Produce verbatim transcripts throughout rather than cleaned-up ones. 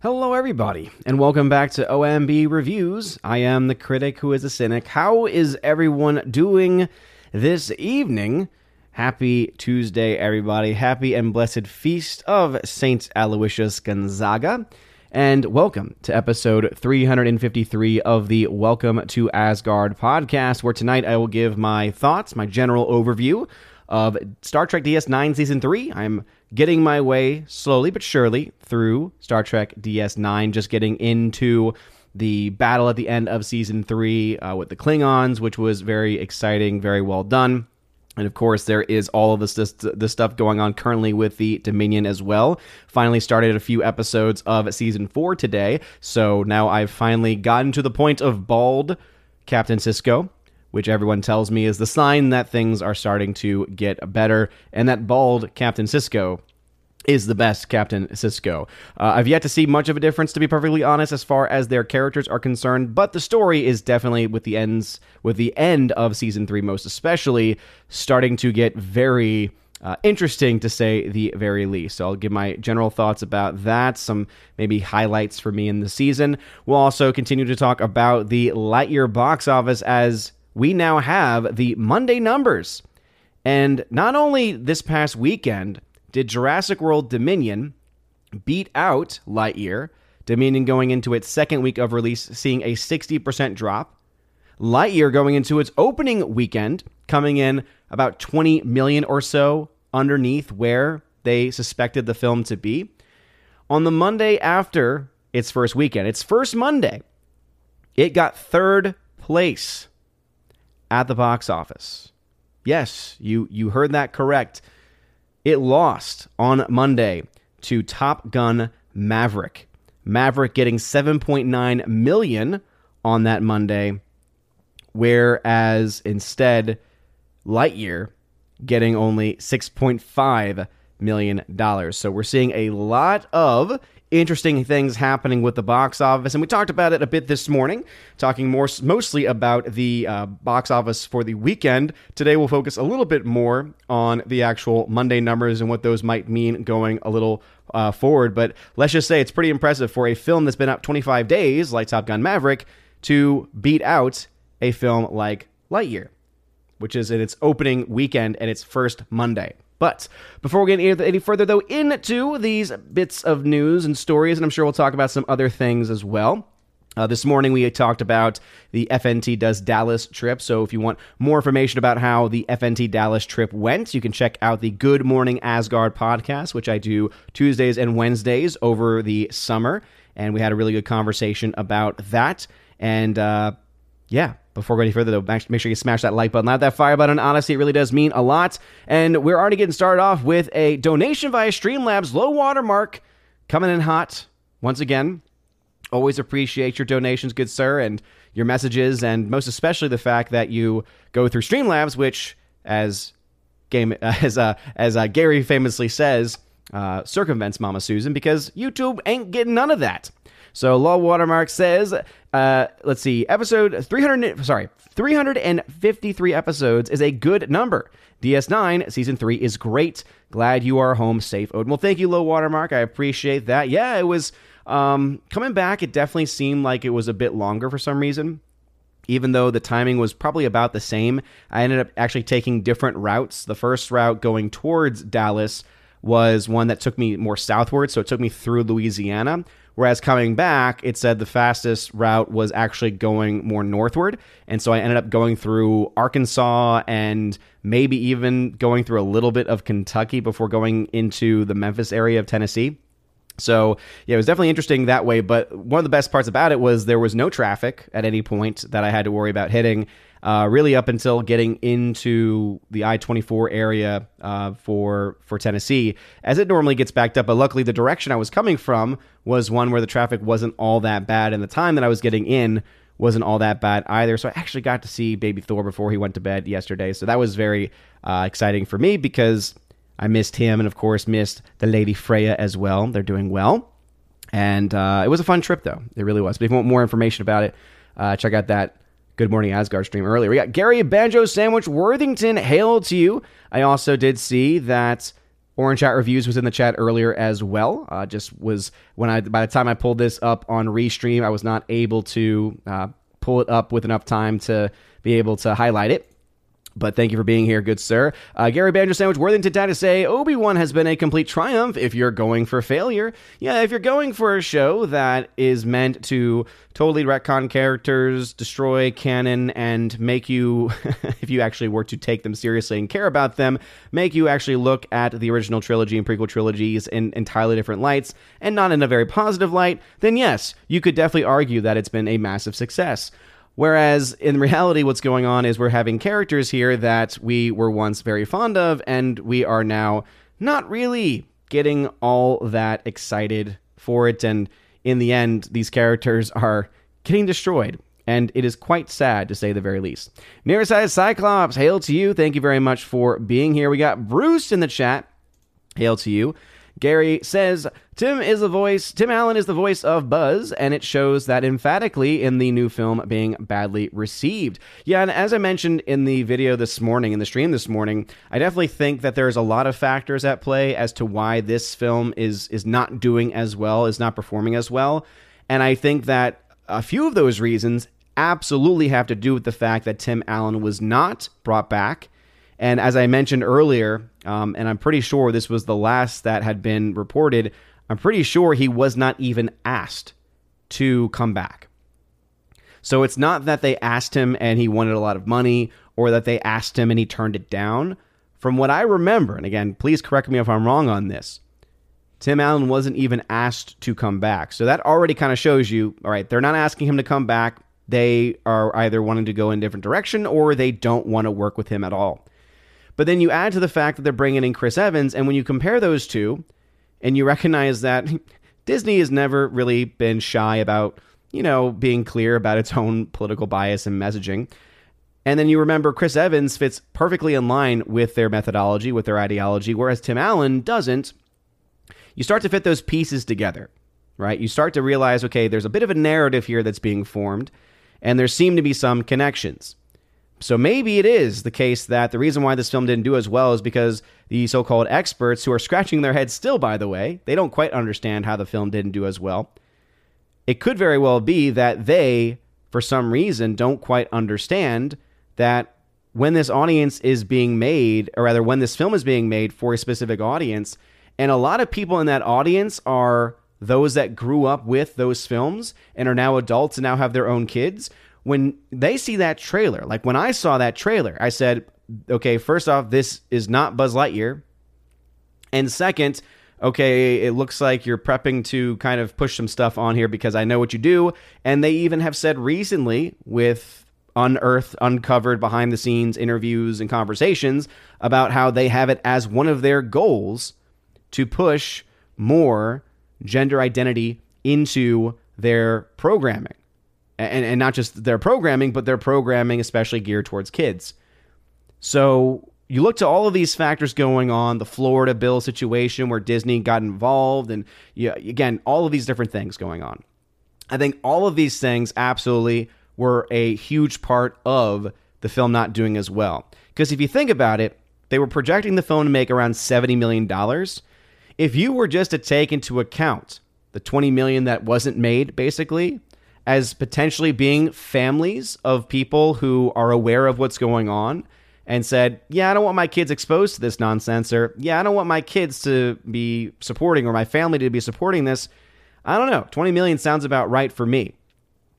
Hello everybody, and welcome back to O M B Reviews. I am the critic who is a cynic. How is everyone doing this evening? Happy Tuesday, everybody. Happy and blessed feast of Saint Aloysius Gonzaga. And welcome to episode three hundred fifty-three of the Welcome to Asgard podcast, where tonight I will give my thoughts, my general overview of Star Trek D S nine Season three. I'm getting my way slowly but surely through Star Trek D S nine, just getting into the battle at the end of Season three uh, with the Klingons, which was very exciting, very well done. And of course, there is all of this, this, this stuff going on currently with the Dominion as well. Finally started a few episodes of Season four today, so now I've finally gotten to the point of bald Captain Sisko, which everyone tells me is the sign that things are starting to get better, and that bald Captain Sisko is the best Captain Sisko. Uh, I've yet to see much of a difference, to be perfectly honest, as far as their characters are concerned, but the story is definitely, with the ends, with the end of Season three most especially, starting to get very Uh, interesting, to say the very least. So I'll give my general thoughts about that, some maybe highlights for me in the season. We'll also continue to talk about the Lightyear box office, as we now have the Monday numbers. And not only this past weekend did Jurassic World Dominion beat out Lightyear, Dominion going into its second week of release seeing a sixty percent drop, Lightyear going into its opening weekend coming in about twenty million or so underneath where they suspected the film to be. On the Monday after its first weekend, its first Monday, it got third place at the box office. Yes, you, you heard that correct. It lost on Monday to Top Gun Maverick. Maverick getting seven point nine million on that Monday, whereas instead Lightyear getting only six point five million dollars. So we're seeing a lot of interesting things happening with the box office, and we talked about it a bit this morning, talking more mostly about the uh, box office for the weekend. Today we'll focus a little bit more on the actual Monday numbers and what those might mean going a little uh, forward. But let's just say it's pretty impressive for a film that's been out twenty-five days, like Top Gun Maverick, to beat out a film like Lightyear, which is in its opening weekend and its first Monday. But before we get any further, though, into these bits of news and stories, and I'm sure we'll talk about some other things as well. Uh, this morning we talked about the F N T Does Dallas trip, so if you want more information about how the F N T Dallas trip went, you can check out the Good Morning Asgard podcast, which I do Tuesdays and Wednesdays over the summer, and we had a really good conversation about that. And uh, yeah, before going any further, though, make sure you smash that like button, not that fire button. Honestly, it really does mean a lot. And we're already getting started off with a donation via Streamlabs. Low Watermark coming in hot once again. Always appreciate your donations, good sir, and your messages, and most especially the fact that you go through Streamlabs, which, as game as uh, as uh, Gary famously says, uh, circumvents Mama Susan, because YouTube ain't getting none of that. So Low Watermark says, uh, let's see, episode three hundred, sorry, three hundred fifty-three episodes is a good number. D S nine Season three is great. Glad you are home safe, Odin. Well, thank you, Low Watermark. I appreciate that. Yeah, it was, um, coming back, it definitely seemed like it was a bit longer for some reason. Even though the timing was probably about the same, I ended up actually taking different routes. The first route going towards Dallas was one that took me more southward, so it took me through Louisiana. Whereas coming back, it said the fastest route was actually going more northward. And so I ended up going through Arkansas and maybe even going through a little bit of Kentucky before going into the Memphis area of Tennessee. So yeah, it was definitely interesting that way. But one of the best parts about it was there was no traffic at any point that I had to worry about hitting, uh, really up until getting into the I twenty-four area uh, for for Tennessee, as it normally gets backed up. But luckily, the direction I was coming from was one where the traffic wasn't all that bad, and the time that I was getting in wasn't all that bad either. So I actually got to see Baby Thor before he went to bed yesterday. So that was very uh, exciting for me, because I missed him, and of course missed the Lady Freya as well. They're doing well. And uh, it was a fun trip, though. It really was. But if you want more information about it, uh, check out that Good Morning Asgard stream earlier. We got Gary Banjo Sandwich Worthington. Hail to you. I also did see that Orange Hat Reviews was in the chat earlier as well. Uh, just was when I by the time I pulled this up on Restream, I was not able to uh, pull it up with enough time to be able to highlight it. But thank you for being here, good sir. Uh, Gary Banjo Sandwich Worthington had to say, Obi-Wan has been a complete triumph if you're going for failure. Yeah, if you're going for a show that is meant to totally retcon characters, destroy canon, and make you, if you actually were to take them seriously and care about them, make you actually look at the original trilogy and prequel trilogies in entirely different lights, and not in a very positive light, then yes, you could definitely argue that it's been a massive success. Whereas in reality, what's going on is we're having characters here that we were once very fond of, and we are now not really getting all that excited for it. And in the end, these characters are getting destroyed. And it is quite sad, to say the very least. Nearside Cyclops, hail to you. Thank you very much for being here. We got Bruce in the chat. Hail to you. Gary says, Tim is the voice, Tim Allen is the voice of Buzz, and it shows that emphatically in the new film being badly received. Yeah, and as I mentioned in the video this morning, in the stream this morning, I definitely think that there's a lot of factors at play as to why this film is is not doing as well, is not performing as well. And I think that a few of those reasons absolutely have to do with the fact that Tim Allen was not brought back. And as I mentioned earlier, um, and I'm pretty sure this was the last that had been reported, I'm pretty sure he was not even asked to come back. So it's not that they asked him and he wanted a lot of money, or that they asked him and he turned it down. From what I remember, and again, please correct me if I'm wrong on this, Tim Allen wasn't even asked to come back. So that already kind of shows you, all right, they're not asking him to come back. They are either wanting to go in a different direction, or they don't want to work with him at all. But then you add to the fact that they're bringing in Chris Evans, and when you compare those two, and you recognize that Disney has never really been shy about, you know, being clear about its own political bias and messaging, and then you remember Chris Evans fits perfectly in line with their methodology, with their ideology, whereas Tim Allen doesn't, you start to fit those pieces together, right? You start to realize, okay, there's a bit of a narrative here that's being formed, and there seem to be some connections. So maybe it is the case that the reason why this film didn't do as well is because the so-called experts, who are scratching their heads still, by the way, they don't quite understand how the film didn't do as well. It could very well be that they, for some reason, don't quite understand that when this audience is being made, or rather when this film is being made for a specific audience, and a lot of people in that audience are those that grew up with those films and are now adults and now have their own kids. When they see that trailer, like when I saw that trailer, I said, okay, first off, this is not Buzz Lightyear. And second, okay, it looks like you're prepping to kind of push some stuff on here because I know what you do. And they even have said recently with unearthed, uncovered behind the scenes interviews and conversations about how they have it as one of their goals to push more gender identity into their programming. And, and not just their programming, but their programming especially geared towards kids. So you look to all of these factors going on, the Florida bill situation where Disney got involved, and yeah, again, all of these different things going on. I think all of these things absolutely were a huge part of the film not doing as well. Because if you think about it, they were projecting the film to make around seventy million dollars. If you were just to take into account the twenty million dollars that wasn't made, basically, as potentially being families of people who are aware of what's going on and said, yeah, I don't want my kids exposed to this nonsense, or yeah, I don't want my kids to be supporting, or my family to be supporting this. I don't know. twenty million sounds about right for me.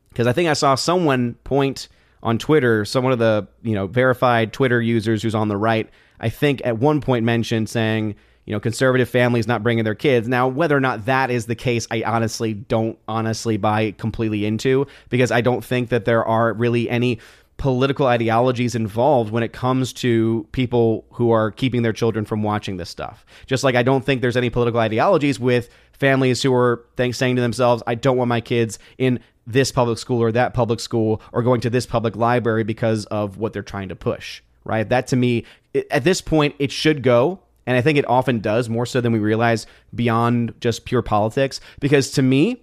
Because I think I saw someone point on Twitter, someone of the, you know, verified Twitter users who's on the right, I think at one point mentioned saying, you know, conservative families not bringing their kids. Now, whether or not that is the case, I honestly don't honestly buy completely into, because I don't think that there are really any political ideologies involved when it comes to people who are keeping their children from watching this stuff. Just like I don't think there's any political ideologies with families who are think, saying to themselves, I don't want my kids in this public school or that public school or going to this public library because of what they're trying to push, right? That to me, at this point, it should go. And I think it often does, more so than we realize, beyond just pure politics. Because to me,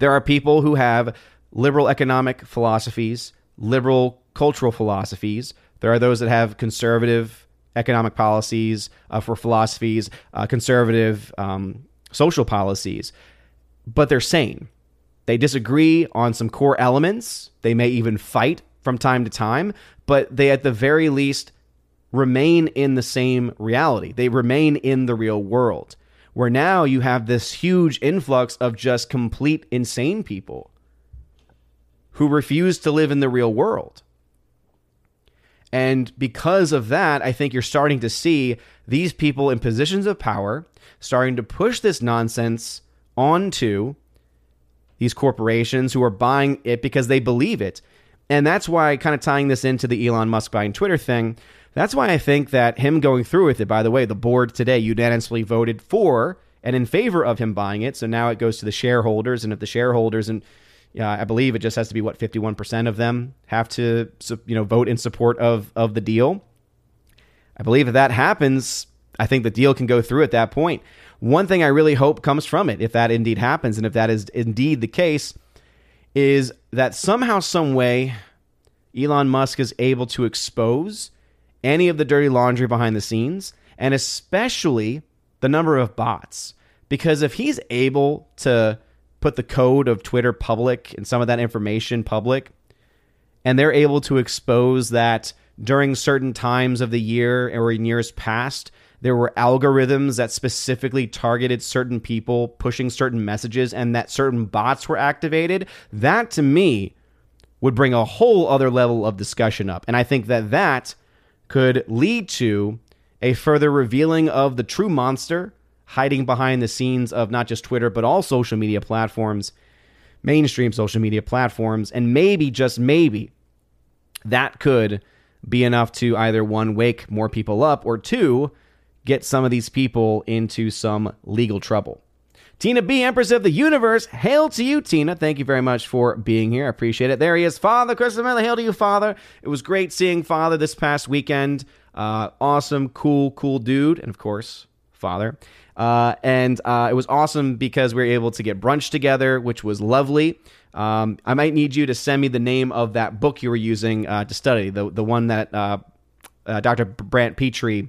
there are people who have liberal economic philosophies, liberal cultural philosophies. There are those that have conservative economic policies, uh, for philosophies, uh, conservative um, social policies, but they're sane. They disagree on some core elements. They may even fight from time to time, but they at the very least remain in the same reality. They remain in the real world, where now you have this huge influx of just complete insane people who refuse to live in the real world. And because of that, I think you're starting to see these people in positions of power starting to push this nonsense onto these corporations who are buying it because they believe it. And that's why, kind of tying this into the Elon Musk buying Twitter thing, that's why I think that him going through with it, by the way, the board today unanimously voted for and in favor of him buying it. So now it goes to the shareholders. And if the shareholders, and uh, I believe it just has to be, what, fifty-one percent of them have to, you know, vote in support of, of the deal. I believe if that happens, I think the deal can go through at that point. One thing I really hope comes from it, if that indeed happens, and if that is indeed the case, is that somehow, some way, Elon Musk is able to expose any of the dirty laundry behind the scenes, and especially the number of bots. Because if he's able to put the code of Twitter public and some of that information public, and they're able to expose that during certain times of the year or in years past, there were algorithms that specifically targeted certain people pushing certain messages, and that certain bots were activated, that to me would bring a whole other level of discussion up. And I think that that could lead to a further revealing of the true monster hiding behind the scenes of not just Twitter, but all social media platforms, mainstream social media platforms. And maybe, just maybe, that could be enough to either, one, wake more people up, or two, get some of these people into some legal trouble. Tina B, Empress of the Universe, hail to you, Tina. Thank you very much for being here. I appreciate it. There he is, Father Christopher Miller. Hail to you, Father. It was great seeing Father this past weekend. Uh, awesome, cool, cool dude. And, of course, Father. Uh, and uh, it was awesome because we were able to get brunch together, which was lovely. Um, I might need you to send me the name of that book you were using uh, to study, the, the one that uh, uh, Doctor Brant Petrie,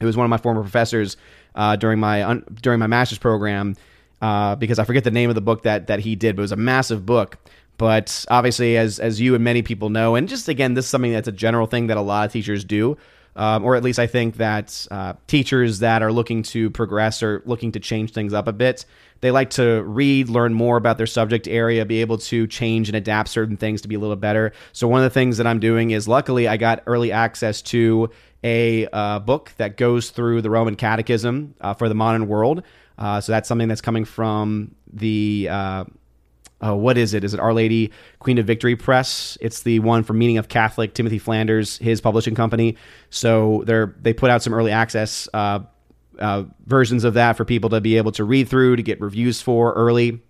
who was one of my former professors uh, during my un- during my master's program, Uh, because I forget the name of the book that that he did, but it was a massive book. But obviously, as as you and many people know, and just again, this is something that's a general thing that a lot of teachers do, um, or at least I think that uh, teachers that are looking to progress or looking to change things up a bit, they like to read, learn more about their subject area, be able to change and adapt certain things to be a little better. So one of the things that I'm doing is, luckily, I got early access to a uh, book that goes through the Roman Catechism uh, for the modern world. Uh, so that's something that's coming from the, uh, oh, what is it? Is it Our Lady Queen of Victory Press? It's the one from Meaning of Catholic, Timothy Flanders, his publishing company. So they're, they put out some early access uh, uh, versions of that for people to be able to read through, to get reviews for early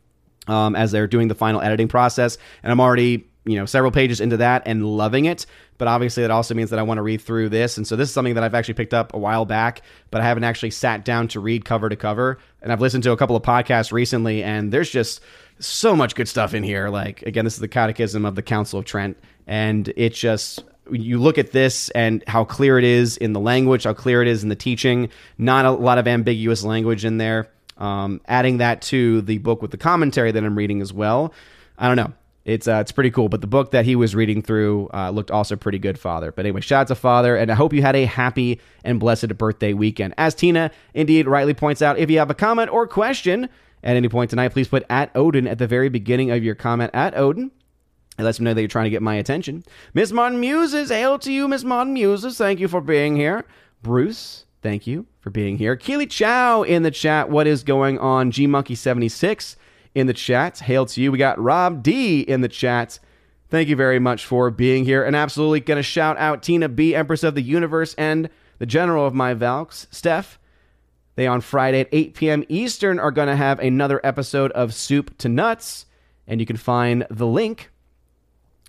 um, as they're doing the final editing process. And I'm already, you know, several pages into that and loving it. But obviously that also means that I want to read through this. And so this is something that I've actually picked up a while back, but I haven't actually sat down to read cover to cover. And I've listened to a couple of podcasts recently, and there's just so much good stuff in here. Like, again, this is the Catechism of the Council of Trent. And it just, you look at this and how clear it is in the language, how clear it is in the teaching, not a lot of ambiguous language in there. Um, adding that to the book with the commentary that I'm reading as well. I don't know. It's uh, it's pretty cool. But the book that he was reading through uh, looked also pretty good, Father. But anyway, shout out to Father, and I hope you had a happy and blessed birthday weekend. As Tina indeed rightly points out, if you have a comment or question at any point tonight, please put at Odin at the very beginning of your comment, at Odin. It lets me know that you're trying to get my attention. Miss Martin Muses, hail to you, Miss Martin Muses. Thank you for being here. Bruce, thank you for being here. Keely Chow in the chat. What is going on? G Monkey seventy-six. In the chat, hail to you. We got Rob D in the chat. Thank you very much for being here. And absolutely going to shout out Tina B, Empress of the Universe, and the general of my Valks, Steph. They, on Friday at eight p.m. Eastern, are going to have another episode of Soup to Nuts. And you can find the link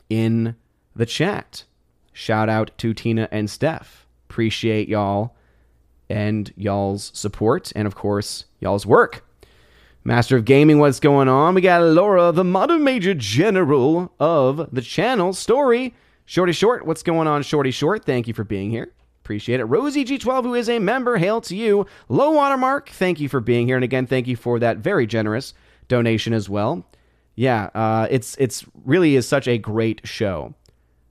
in the chat. Shout out to Tina and Steph. Appreciate y'all and y'all's support. And, of course, y'all's work. Master of Gaming, what's going on? We got Laura, the Modern Major General of the channel. Story, Shorty Short, what's going on, Shorty Short? Thank you for being here. Appreciate it. Rosie G twelve, who is a member, hail to you. Low Watermark, thank you for being here. And again, thank you for that very generous donation as well. Yeah, uh, it's it's really is such a great show,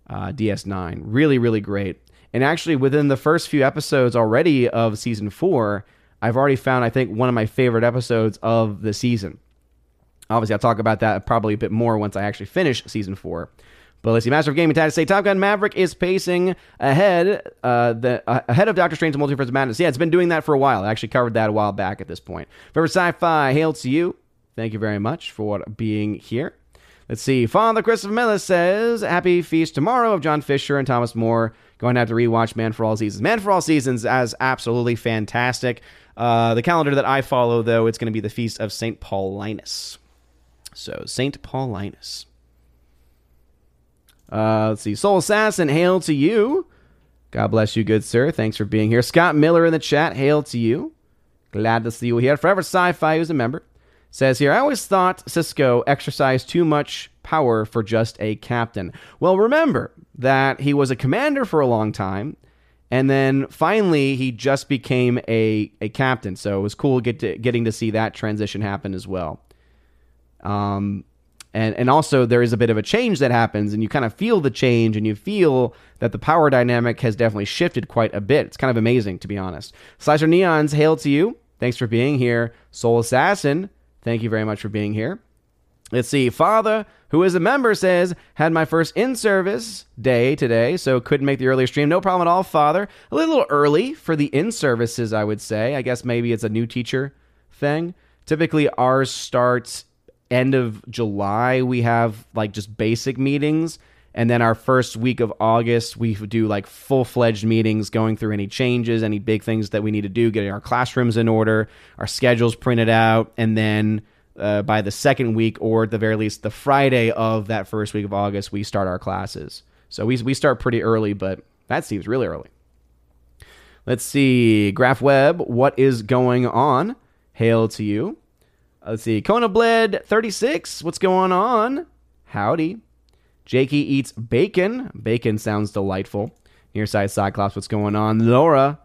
uh, D S nine. Really, really great. And actually, within the first few episodes already of Season four, I've already found, I think, one of my favorite episodes of the season. Obviously, I'll talk about that probably a bit more once I actually finish Season four. But let's see, Master of Gaming had to say, Top Gun Maverick is pacing ahead uh, the, uh, ahead of Doctor Strange and Multiverse of Madness. Yeah, it's been doing that for a while. I actually covered that a while back at this point. Forever Sci-Fi, hail to you. Thank you very much for being here. Let's see, Father Christopher Miller says, happy feast tomorrow of John Fisher and Thomas More. Going to have to rewatch Man for All Seasons. Man for All Seasons is absolutely fantastic. Uh, the calendar that I follow, though, it's going to be the Feast of Saint Paulinus. So, Saint Paulinus. Uh, let's see. Soul Assassin, hail to you. God bless you, good sir. Thanks for being here. Scott Miller in the chat, hail to you. Glad to see you here. Forever Sci-Fi, who's a member, says here, I always thought Sisko exercised too much power for just a captain. Well, remember that he was a commander for a long time, and then finally he just became a, a captain. So it was cool get to, getting to see that transition happen as well. Um... And and also there is a bit of a change that happens, and you kind of feel the change, and you feel that the power dynamic has definitely shifted quite a bit. It's kind of amazing, to be honest. Slicer Neons, hail to you. Thanks for being here. Soul Assassin, thank you very much for being here. Let's see. Father, who is a member, says, had my first in-service day today, so couldn't make the earlier stream. No problem at all, Father. A little early for the in-services, I would say. I guess maybe it's a new teacher thing. Typically ours starts end of July. We have like just basic meetings, and then our first week of August we do like full-fledged meetings, going through any changes, any big things that we need to do, getting our classrooms in order, our schedules printed out, and then uh, by the second week, or at the very least the Friday of that first week of August, we start our classes. So we we start pretty early, but that seems really early. Let's see. Graph Web, what is going on? Hail to you. Let's see. Kona Bled thirty-six. What's going on? Howdy. Jakey eats bacon. Bacon sounds delightful. Nearside Cyclops, what's going on? Laura,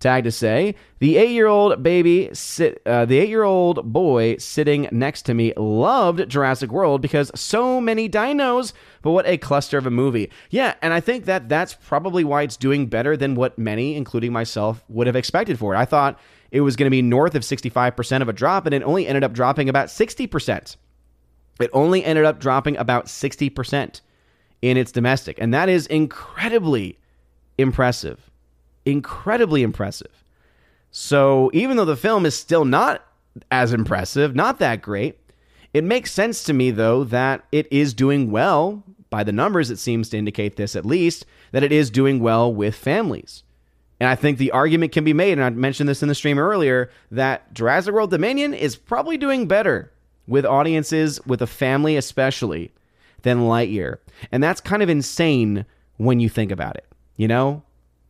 tag to say. The eight-year-old baby, sit, uh, the eight-year-old boy sitting next to me loved Jurassic World because so many dinos, but what a cluster of a movie. Yeah, and I think that that's probably why it's doing better than what many, including myself, would have expected for it. I thought it was going to be north of sixty-five percent of a drop, and it only ended up dropping about sixty percent. It only ended up dropping about sixty percent in its domestic, and that is incredibly impressive. Incredibly impressive. So even though the film is still not as impressive, not that great, it makes sense to me, though, that it is doing well. By the numbers, it seems to indicate this at least, that it is doing well with families. And I think the argument can be made, and I mentioned this in the stream earlier, that Jurassic World Dominion is probably doing better with audiences, with a family especially, than Lightyear. And that's kind of insane when you think about it, you know?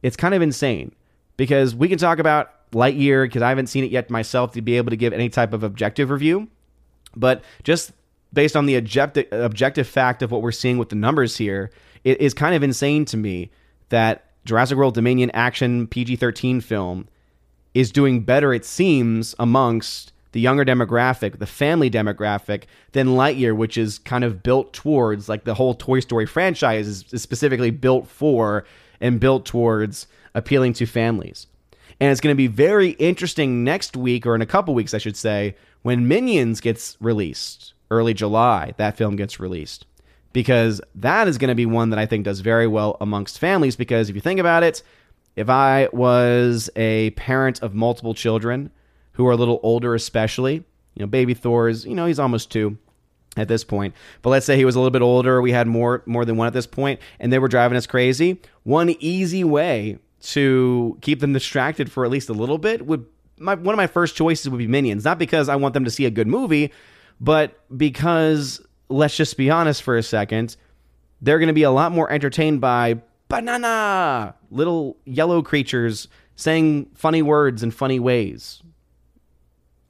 It's kind of insane, because we can talk about Lightyear, because I haven't seen it yet myself to be able to give any type of objective review, but just based on the objective, objective fact of what we're seeing with the numbers here, it is kind of insane to me that Jurassic World Dominion action P G thirteen film is doing better, it seems, amongst the younger demographic, the family demographic, than Lightyear, which is kind of built towards, like the whole Toy Story franchise is, is specifically built for and built towards appealing to families. And it's going to be very interesting next week, or in a couple weeks, I should say, when Minions gets released, early July, that film gets released. Because that is going to be one that I think does very well amongst families. Because if you think about it, if I was a parent of multiple children who are a little older, especially, you know, baby Thor is, you know, he's almost two at this point. But let's say he was a little bit older. We had more, more than one at this point, and they were driving us crazy. One easy way to keep them distracted for at least a little bit would my, one of my first choices would be Minions. Not because I want them to see a good movie, but because, let's just be honest for a second, they're going to be a lot more entertained by banana, little yellow creatures saying funny words in funny ways.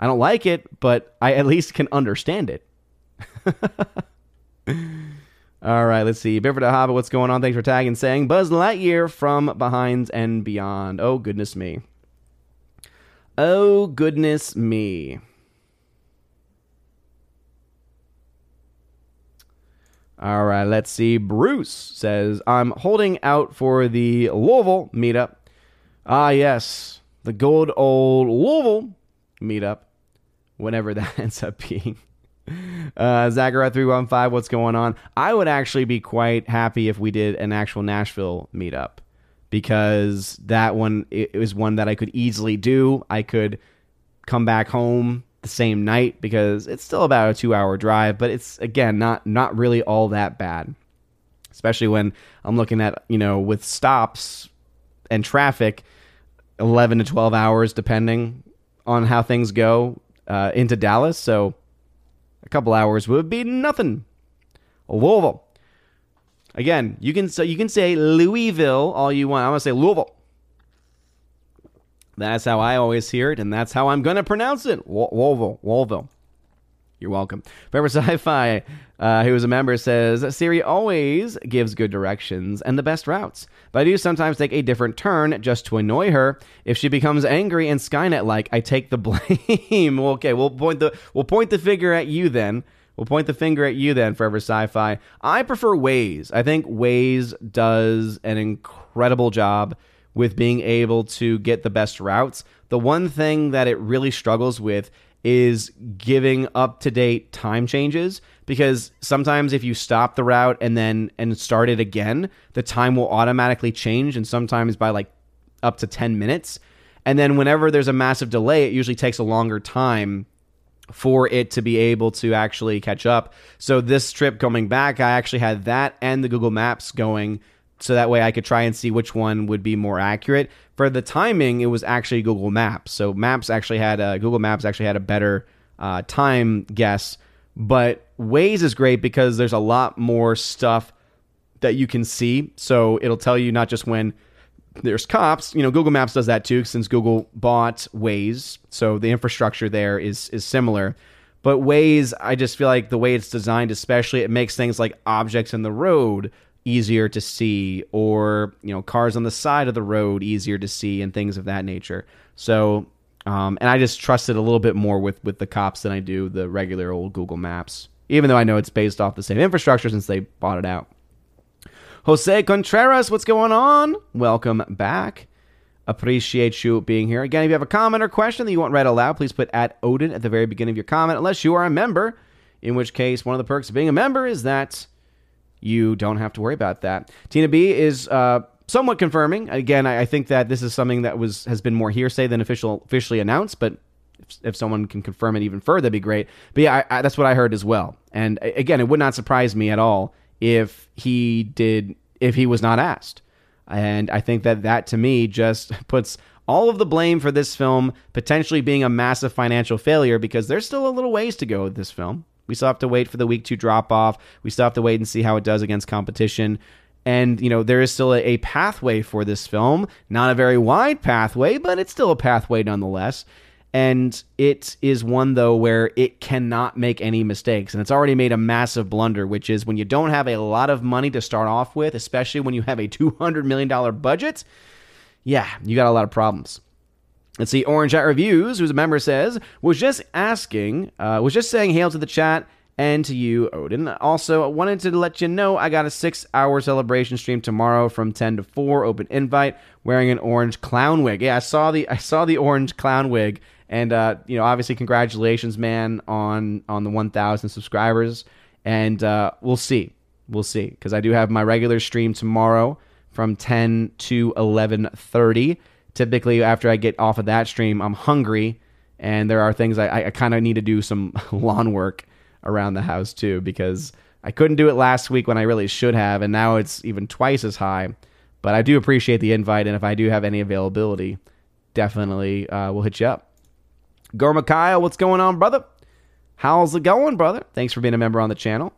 I don't like it, but I at least can understand it. All right, let's see. Bifford the Hobbit, what's going on? Thanks for tagging, saying Buzz Lightyear from Behind and Beyond. Oh, goodness me. Oh, goodness me. All right, let's see. Bruce says, I'm holding out for the Louisville meetup. Ah, yes, the good old Louisville meetup, whenever that ends up being. Uh, Zachariah three one five, what's going on? I would actually be quite happy if we did an actual Nashville meetup, because that one, it was one that I could easily do. I could come back home the same night, because it's still about a two-hour drive, but it's, again, not not really all that bad, especially when I'm looking at, you know, with stops and traffic, eleven to twelve hours, depending on how things go, uh, into Dallas. So a couple hours would be nothing. Louisville. Again, you can so you can say Louisville all you want. I'm gonna say Louisville. That's how I always hear it, and that's how I'm gonna pronounce it. Louisville, Louisville. You're welcome. Forever Sci-Fi, uh, who is a member, says Siri always gives good directions and the best routes, but I do sometimes take a different turn just to annoy her. If she becomes angry and Skynet-like, I take the blame. Okay, we'll point the we'll point the finger at you then. We'll point the finger at you then. Forever Sci-Fi. I prefer Waze. I think Waze does an incredible job with being able to get the best routes. The one thing that it really struggles with is giving up-to-date time changes, because sometimes if you stop the route and then and start it again, the time will automatically change, and sometimes by like up to ten minutes. And then whenever there's a massive delay, it usually takes a longer time for it to be able to actually catch up. So this trip coming back, I actually had that and the Google Maps going, so that way I could try and see which one would be more accurate. For the timing, it was actually Google Maps. So Maps actually had a, Google Maps actually had a better uh, time guess. But Waze is great because there's a lot more stuff that you can see. So it'll tell you not just when there's cops. You know, Google Maps does that too, since Google bought Waze. So the infrastructure there is is similar. But Waze, I just feel like the way it's designed, especially, it makes things like objects in the road easier to see, or, you know, cars on the side of the road easier to see, and things of that nature. So, um, and I just trust it a little bit more with, with the cops than I do the regular old Google Maps, even though I know it's based off the same infrastructure since they bought it out. Jose Contreras, what's going on? Welcome back. Appreciate you being here. Again, if you have a comment or question that you want read aloud, please put at Odin at the very beginning of your comment, unless you are a member, in which case one of the perks of being a member is that you don't have to worry about that. Tina B is uh, somewhat confirming. Again, I, I think that this is something that was has been more hearsay than official officially announced, but if, if someone can confirm it even further, that'd be great. But yeah, I, I, that's what I heard as well. And again, it would not surprise me at all if he did, if he was not asked. And I think that that, to me, just puts all of the blame for this film potentially being a massive financial failure, because there's still a little ways to go with this film. We still have to wait for the week two drop off. We still have to wait and see how it does against competition. And, you know, there is still a, a pathway for this film. Not a very wide pathway, but it's still a pathway nonetheless. And it is one, though, where it cannot make any mistakes. And it's already made a massive blunder, which is when you don't have a lot of money to start off with, especially when you have a two hundred million dollars budget, yeah, you got a lot of problems. Let's see, Orange at Reviews, who's a member, says, was just asking, uh, was just saying hail to the chat and to you, Odin. Also, I wanted to let you know I got a six-hour celebration stream tomorrow from ten to four, open invite, wearing an orange clown wig. Yeah, I saw the I saw the orange clown wig, and, uh, you know, obviously congratulations, man, on, on the one thousand subscribers, and uh, we'll see, we'll see, because I do have my regular stream tomorrow from ten to eleven thirty. Typically, after I get off of that stream, I'm hungry, and there are things I, I kind of need to do some lawn work around the house, too, because I couldn't do it last week when I really should have, and now it's even twice as high. But I do appreciate the invite, and if I do have any availability, definitely uh, we'll hit you up. Gorma Kyle, what's going on, brother? How's it going, brother? Thanks for being a member on the channel.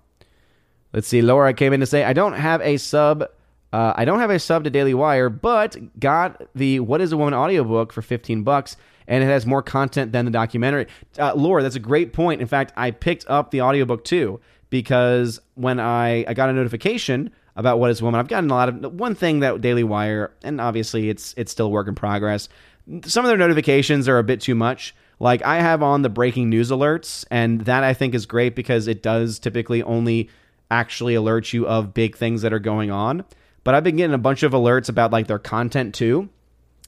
Let's see. Laura came in to say, I don't have a sub... Uh, I don't have a sub to Daily Wire, but got the What is a Woman audiobook for fifteen bucks, and it has more content than the documentary. Uh, Laura, that's a great point. In fact, I picked up the audiobook too, because when I, I got a notification about What Is Woman, I've gotten a lot of... One thing that Daily Wire, and obviously it's it's still a work in progress, some of their notifications are a bit too much. Like, I have on the breaking news alerts, and that I think is great because it does typically only actually alert you of big things that are going on. But I've been getting a bunch of alerts about, like, their content, too.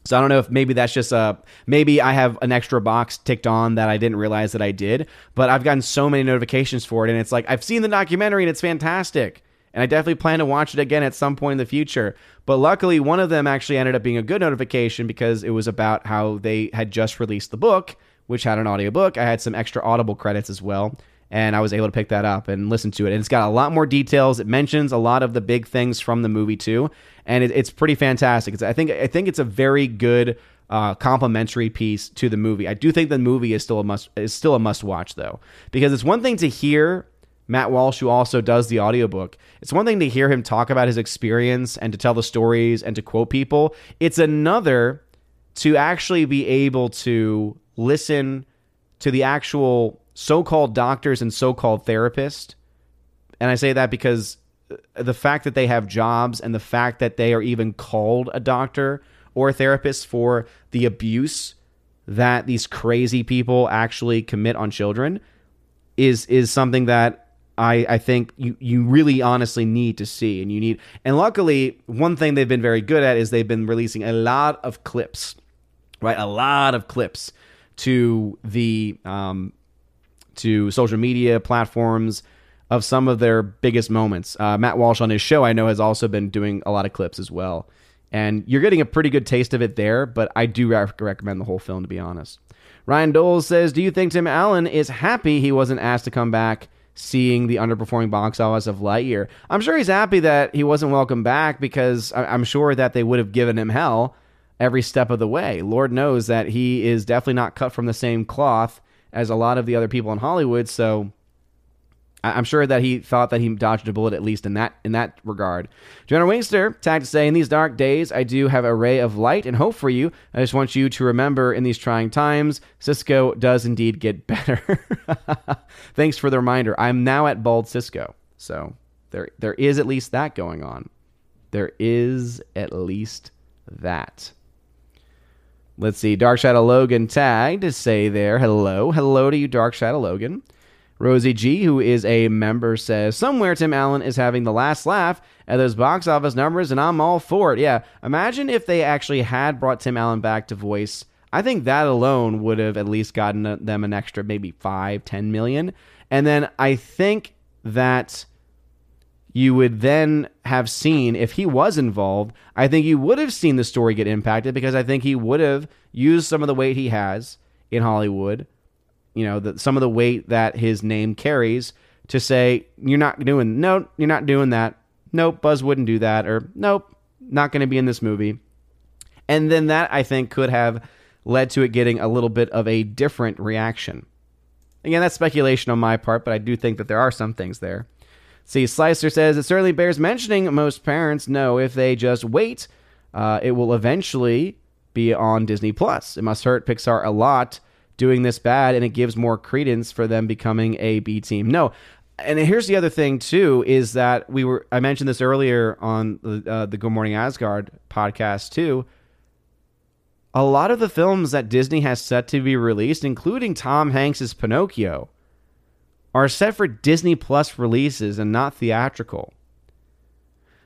So I don't know if maybe that's just a... Maybe I have an extra box ticked on that I didn't realize that I did. But I've gotten so many notifications for it, and it's like, I've seen the documentary, and it's fantastic. And I definitely plan to watch it again at some point in the future. But luckily, one of them actually ended up being a good notification because it was about how they had just released the book, which had an audiobook. I had some extra Audible credits as well, and I was able to pick that up and listen to it. And it's got a lot more details. It mentions a lot of the big things from the movie, too, and it, it's pretty fantastic. It's, I think I think it's a very good uh, complimentary piece to the movie. I do think the movie is still a must is still a must-watch, though, because it's one thing to hear Matt Walsh, who also does the audiobook. It's one thing to hear him talk about his experience and to tell the stories and to quote people. It's another to actually be able to listen to the actual so-called doctors and so-called therapists. And I say that because the fact that they have jobs and the fact that they are even called a doctor or a therapist for the abuse that these crazy people actually commit on children is is something that I, I think you, you really honestly need to see. And you need, and luckily, one thing they've been very good at is they've been releasing a lot of clips, right? A lot of clips to the um, to social media platforms of some of their biggest moments. Uh, Matt Walsh on his show, I know, has also been doing a lot of clips as well. And you're getting a pretty good taste of it there, but I do recommend the whole film, to be honest. Ryan Dole says, do you think Tim Allen is happy he wasn't asked to come back seeing the underperforming box office of Lightyear? I'm sure he's happy that he wasn't welcome back because I'm sure that they would have given him hell every step of the way. Lord knows that he is definitely not cut from the same cloth as a lot of the other people in Hollywood, so I'm sure that he thought that he dodged a bullet, at least in that in that regard. Joanna Wingster tagged to say, in these dark days, I do have a ray of light and hope for you. I just want you to remember, in these trying times, Cisco does indeed get better. Thanks for the reminder. I'm now at Bald Cisco. So there, there is at least that going on. There is at least that. Let's see. Dark Shadow Logan tagged to say there, hello. Hello to you, Dark Shadow Logan. Rosie G, who is a member, says, somewhere Tim Allen is having the last laugh at those box office numbers, and I'm all for it. Yeah, imagine if they actually had brought Tim Allen back to voice. I think that alone would have at least gotten them an extra maybe five, ten million. And then I think that you would then have seen, if he was involved, I think you would have seen the story get impacted, because I think he would have used some of the weight he has in Hollywood, you know, the, some of the weight that his name carries, to say, you're not doing, no, you're not doing that. Nope, Buzz wouldn't do that. Or nope, not going to be in this movie. And then that, I think, could have led to it getting a little bit of a different reaction. Again, that's speculation on my part, but I do think that there are some things there. See, Slicer says, it certainly bears mentioning most parents know if they just wait, uh, it will eventually be on Disney Plus. It must hurt Pixar a lot doing this bad, and it gives more credence for them becoming a B team. No, and here's the other thing too, is that we were, I mentioned this earlier on the, uh, the Good Morning Asgard podcast too. A lot of the films that Disney has set to be released, including Tom Hanks's Pinocchio, are set for Disney Plus releases and not theatrical.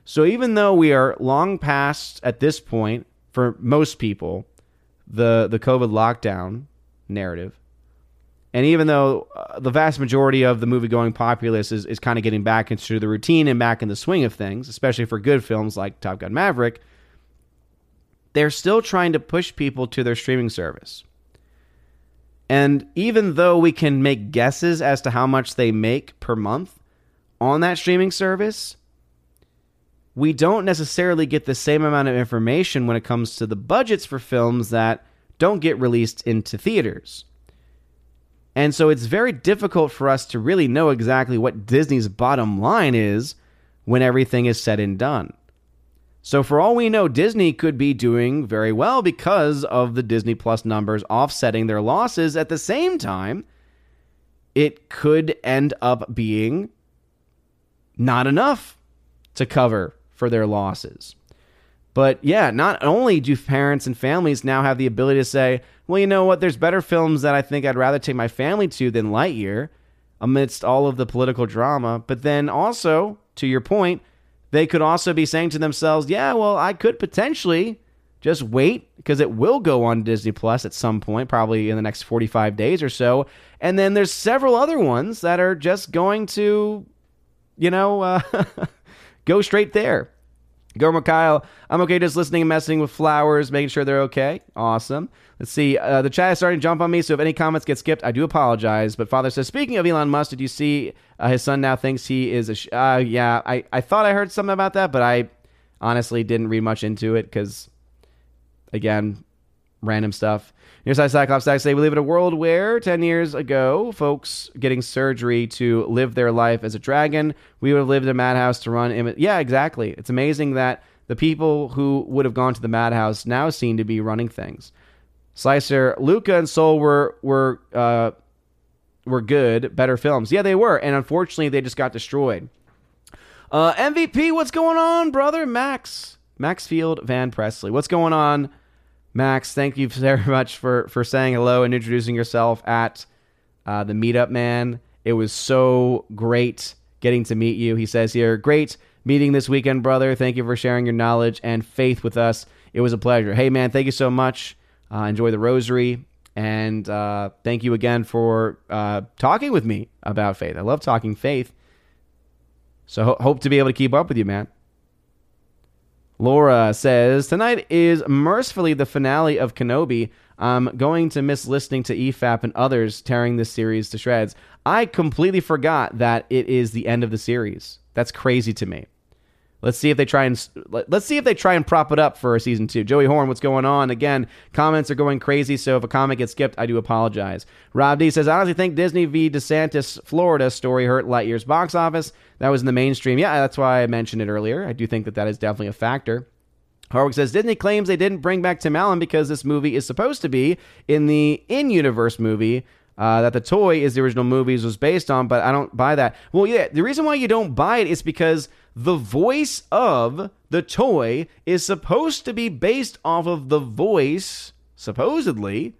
So even though we are long past, at this point, for most people, the, the COVID lockdown narrative, and even though uh, the vast majority of the movie-going populace is, is kind of getting back into the routine and back in the swing of things, especially for good films like Top Gun Maverick, they're still trying to push people to their streaming service. And even though we can make guesses as to how much they make per month on that streaming service, we don't necessarily get the same amount of information when it comes to the budgets for films that don't get released into theaters. And so it's very difficult for us to really know exactly what Disney's bottom line is when everything is said and done. So for all we know, Disney could be doing very well because of the Disney Plus numbers offsetting their losses. At the same time, it could end up being not enough to cover for their losses. But yeah, not only do parents and families now have the ability to say, well, you know what, there's better films that I think I'd rather take my family to than Lightyear amidst all of the political drama. But then also, to your point, they could also be saying to themselves, yeah, well, I could potentially just wait because it will go on Disney Plus at some point, probably in the next forty-five days or so. And then there's several other ones that are just going to, you know, uh, go straight there. Gorma Kyle, I'm okay just listening and messing with flowers, making sure they're okay. Awesome. Let's see. Uh, the chat is starting to jump on me, so if any comments get skipped, I do apologize. But Father says, speaking of Elon Musk, did you see uh, his son now thinks he is a... Sh- uh, yeah, I, I thought I heard something about that, but I honestly didn't read much into it because, again, random stuff. Nearside Cyclops, I say we live in a world where ten years ago, folks getting surgery to live their life as a dragon, we would have lived in a madhouse to run... Im- yeah, exactly. It's amazing that the people who would have gone to the madhouse now seem to be running things. Slicer, Luca and Soul were were uh, were good, better films. Yeah, they were, and unfortunately, they just got destroyed. Uh, M V P, what's going on, brother? Max, Maxfield Van Presley, what's going on? Max, thank you very much for, for saying hello and introducing yourself at uh, the meetup, man. It was so great getting to meet you. He says here, great meeting this weekend, brother. Thank you for sharing your knowledge and faith with us. It was a pleasure. Hey, man, thank you so much. Uh, enjoy the rosary. And uh, thank you again for uh, talking with me about faith. I love talking faith. So ho- hope to be able to keep up with you, man. Laura says, tonight is mercifully the finale of Kenobi. I'm going to miss listening to E F A P and others tearing this series to shreds. I completely forgot that it is the end of the series. That's crazy to me. Let's see if they try and let's see if they try and prop it up for season two. Joey Horn, what's going on? Again, comments are going crazy, so if a comment gets skipped, I do apologize. Rob D says, I honestly think Disney v. DeSantis Florida story hurt Lightyear's box office. That was in the mainstream. Yeah, that's why I mentioned it earlier. I do think that that is definitely a factor. Harwick says, Disney claims they didn't bring back Tim Allen because this movie is supposed to be in the in-universe movie Uh, that the toy is the original movies was based on, but I don't buy that. Well, yeah, the reason why you don't buy it is because the voice of the toy is supposed to be based off of the voice, supposedly,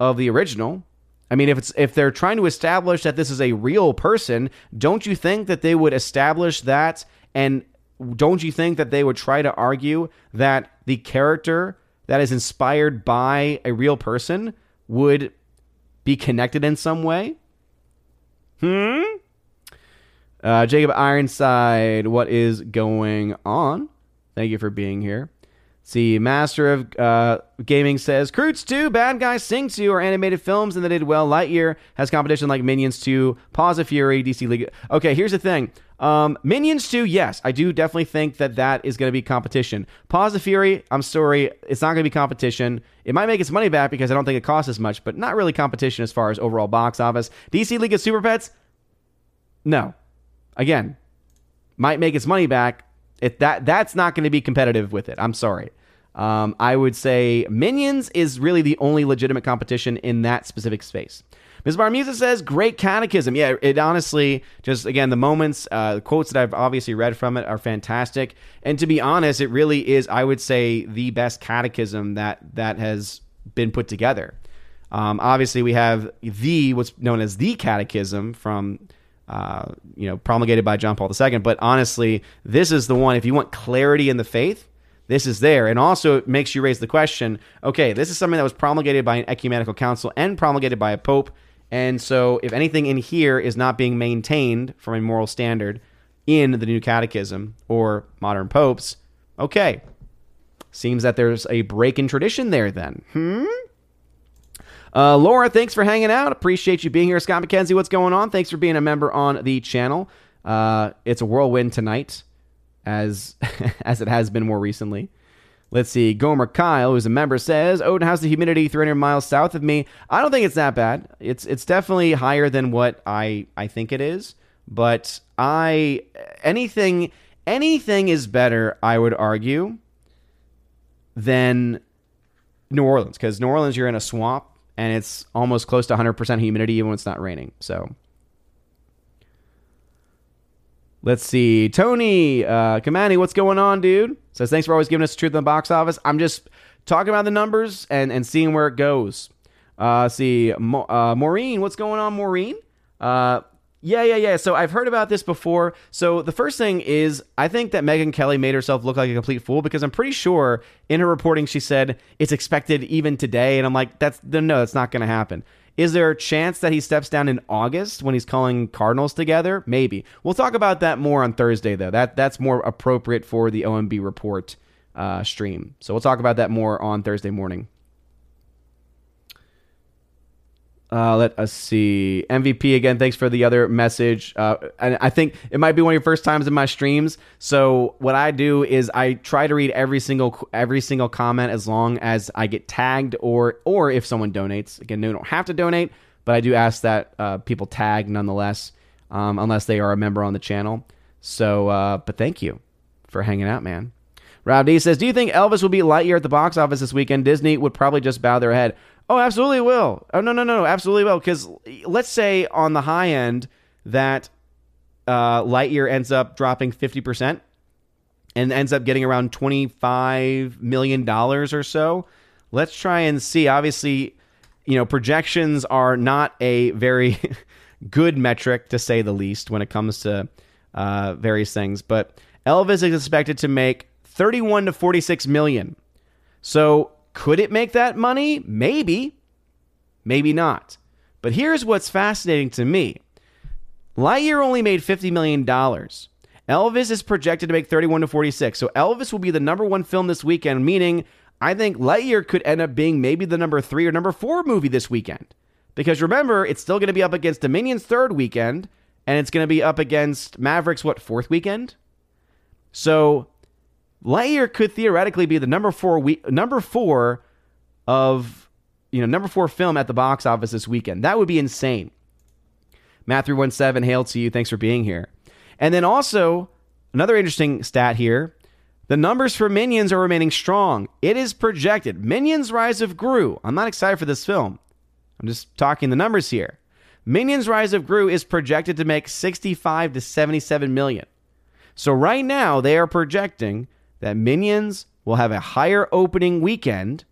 of the original. I mean, if it's if they're trying to establish that this is a real person, don't you think that they would establish that? And don't you think that they would try to argue that the character that is inspired by a real person would be connected in some way? Hmm? Uh, Jacob Ironside, what is going on? Thank you for being here. See, Master of uh, Gaming says, Croots two, Bad Guys Sing two are animated films and they did well. Lightyear has competition like Minions two, Paws of Fury, D C League. Okay, here's the thing. Um, Minions two, yes, I do definitely think that that is going to be competition. Paws of Fury, I'm sorry, it's not going to be competition. It might make its money back because I don't think it costs as much, but not really competition as far as overall box office. D C League of Super Pets, no. Again, might make its money back. If that that's not going to be competitive with it. I'm sorry. Um, I would say Minions is really the only legitimate competition in that specific space. Miss Martin Muses says, great catechism. Yeah, it honestly, just again, the moments, uh, the quotes that I've obviously read from it are fantastic. And to be honest, it really is, I would say, the best catechism that, that has been put together. Um, obviously, we have the, what's known as the catechism from... Uh, you know, promulgated by John Paul the Second. But honestly, this is the one, if you want clarity in the faith, this is there. And also it makes you raise the question, okay, this is something that was promulgated by an ecumenical council and promulgated by a pope. And so if anything in here is not being maintained from a moral standard in the new catechism or modern popes, okay. Seems that there's a break in tradition there then. Hmm? Uh, Laura, thanks for hanging out. Appreciate you being here. Scott McKenzie, what's going on? Thanks for being a member on the channel. Uh, it's a whirlwind tonight, as as it has been more recently. Let's see. Gorma Kyle, who's a member, says, Odin, how's the humidity three hundred miles south of me? I don't think it's that bad. It's it's definitely higher than what I, I think it is. But I anything anything is better, I would argue, than New Orleans. Because New Orleans, you're in a swamp. And it's almost close to one hundred percent humidity even when it's not raining. So, Let's see. Tony uh, Kamani, what's going on, dude? Says, thanks for always giving us the truth in the box office. I'm just talking about the numbers and, and seeing where it goes. Uh, see, Mo- uh, Maureen, what's going on, Maureen? Uh, yeah, yeah, yeah. So I've heard about this before. So the first thing is, I think that Megyn Kelly made herself look like a complete fool, because I'm pretty sure in her reporting she said it's expected even today. And I'm like, that's no, that's not going to happen. Is there a chance that he steps down in August when he's calling Cardinals together? Maybe. We'll talk about that more on Thursday, though. That that's more appropriate for the O M B report uh, stream. So we'll talk about that more on Thursday morning. Uh, let us see. M V P, again, thanks for the other message. Uh, and I think it might be one of your first times in my streams. So what I do is I try to read every single every single comment as long as I get tagged or or if someone donates. Again, no, don't have to donate, but I do ask that uh, people tag nonetheless, um, unless they are a member on the channel. So, uh, but thank you for hanging out, man. Rob D says, do you think Elvis will beat Lightyear at the box office this weekend? Disney would probably just bow their head. Oh, absolutely will. Oh, no, no, no, absolutely will. Because let's say on the high end that uh, Lightyear ends up dropping fifty percent and ends up getting around twenty-five million dollars or so. Let's try and see. Obviously, you know, projections are not a very good metric, to say the least, when it comes to uh, various things. But Elvis is expected to make thirty-one to forty-six million. So could it make that money? Maybe. Maybe not. But here's what's fascinating to me. Lightyear only made fifty million dollars. Elvis is projected to make thirty-one to forty-six. So Elvis will be the number one film this weekend, meaning I think Lightyear could end up being maybe the number three or number four movie this weekend. Because remember, it's still going to be up against Dominion's third weekend, and it's going to be up against Maverick's, what, fourth weekend? So Lightyear could theoretically be the number four we- number four of you know number four film at the box office this weekend. That would be insane. Matthew seventeen, hail to you! Thanks for being here. And then also another interesting stat here: the numbers for Minions are remaining strong. It is projected Minions: Rise of Gru. I'm not excited for this film. I'm just talking the numbers here. Minions: Rise of Gru is projected to make sixty-five to seventy-seven million. So right now they are projecting that Minions will have a higher opening weekend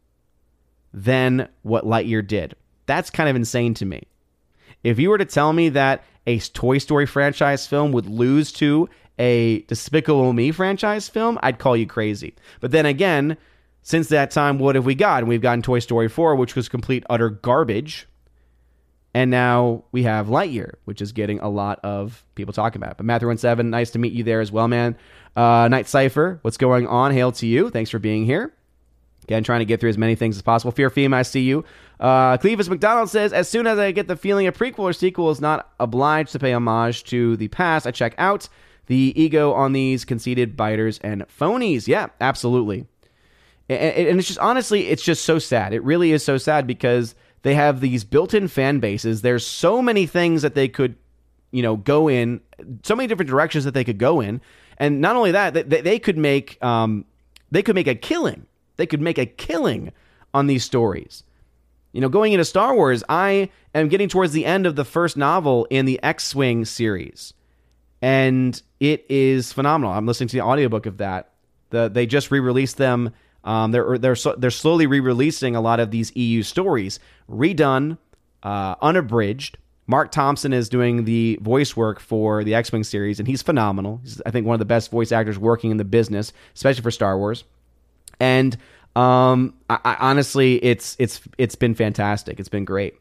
than what Lightyear did. That's kind of insane to me. If you were to tell me that a Toy Story franchise film would lose to a Despicable Me franchise film, I'd call you crazy. But then again, since that time, what have we gotten? We've gotten Toy Story four, which was complete utter garbage. And now we have Lightyear, which is getting a lot of people talking about it. But Matthew seventeen, nice to meet you there as well, man. Uh, Night Cypher, what's going on? Hail to you. Thanks for being here. Again, trying to get through as many things as possible. Fear Fema, I see you. Uh, Clevis McDonald says, as soon as I get the feeling a prequel or sequel is not obliged to pay homage to the past, I check out. The ego on these conceited biters and phonies. Yeah, absolutely. And it's just, honestly, it's just so sad. It really is so sad because they have these built-in fan bases. There's so many things that they could, you know, go in, so many different directions that they could go in. And not only that, they, they could make um, they could make a killing. They could make a killing on these stories. You know, going into Star Wars, I am getting towards the end of the first novel in the X-Wing series. And it is phenomenal. I'm listening to the audiobook of that. The, they just re-released them. Um, they're they're they're slowly re-releasing a lot of these E U stories, redone, uh, unabridged. Mark Thompson is doing the voice work for the X-Wing series, and he's phenomenal. He's, I think, one of the best voice actors working in the business, especially for Star Wars. And um, I, I, honestly, it's it's it's been fantastic. It's been great.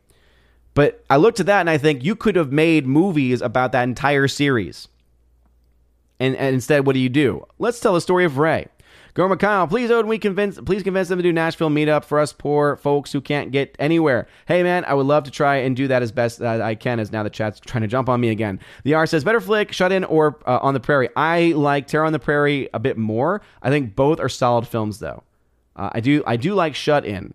But I looked at that and I think you could have made movies about that entire series. And, and instead, what do you do? Let's tell the story of Rey. Gorma Kyle, please, Odin, we convince, please convince them to do Nashville meetup for us poor folks who can't get anywhere. Hey, man, I would love to try and do that as best that I can, as now the chat's trying to jump on me again. The R says, better flick, Shut In, or uh, On the Prairie. I like Terror on the Prairie a bit more. I think both are solid films, though. Uh, I do I do like Shut In.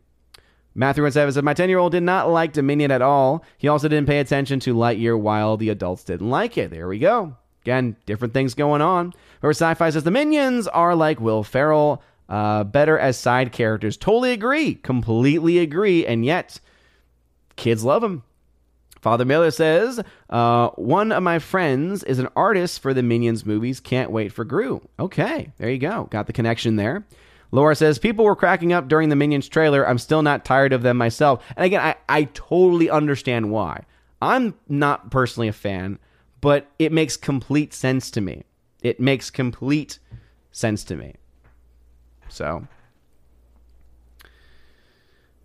Matthew seventeen said, my ten-year-old did not like Dominion at all. He also didn't pay attention to Lightyear while the adults didn't like it. There we go. Again, different things going on. Forever Sci-Fi says, the Minions are like Will Ferrell, uh, better as side characters. Totally agree. Completely agree. And yet, kids love them. Father Miller says, uh, one of my friends is an artist for the Minions movies. Can't wait for Gru. Okay, there you go. Got the connection there. Laura says, people were cracking up during the Minions trailer. I'm still not tired of them myself. And again, I, I totally understand why. I'm not personally a fan, but it makes complete sense to me. It makes complete sense to me. So...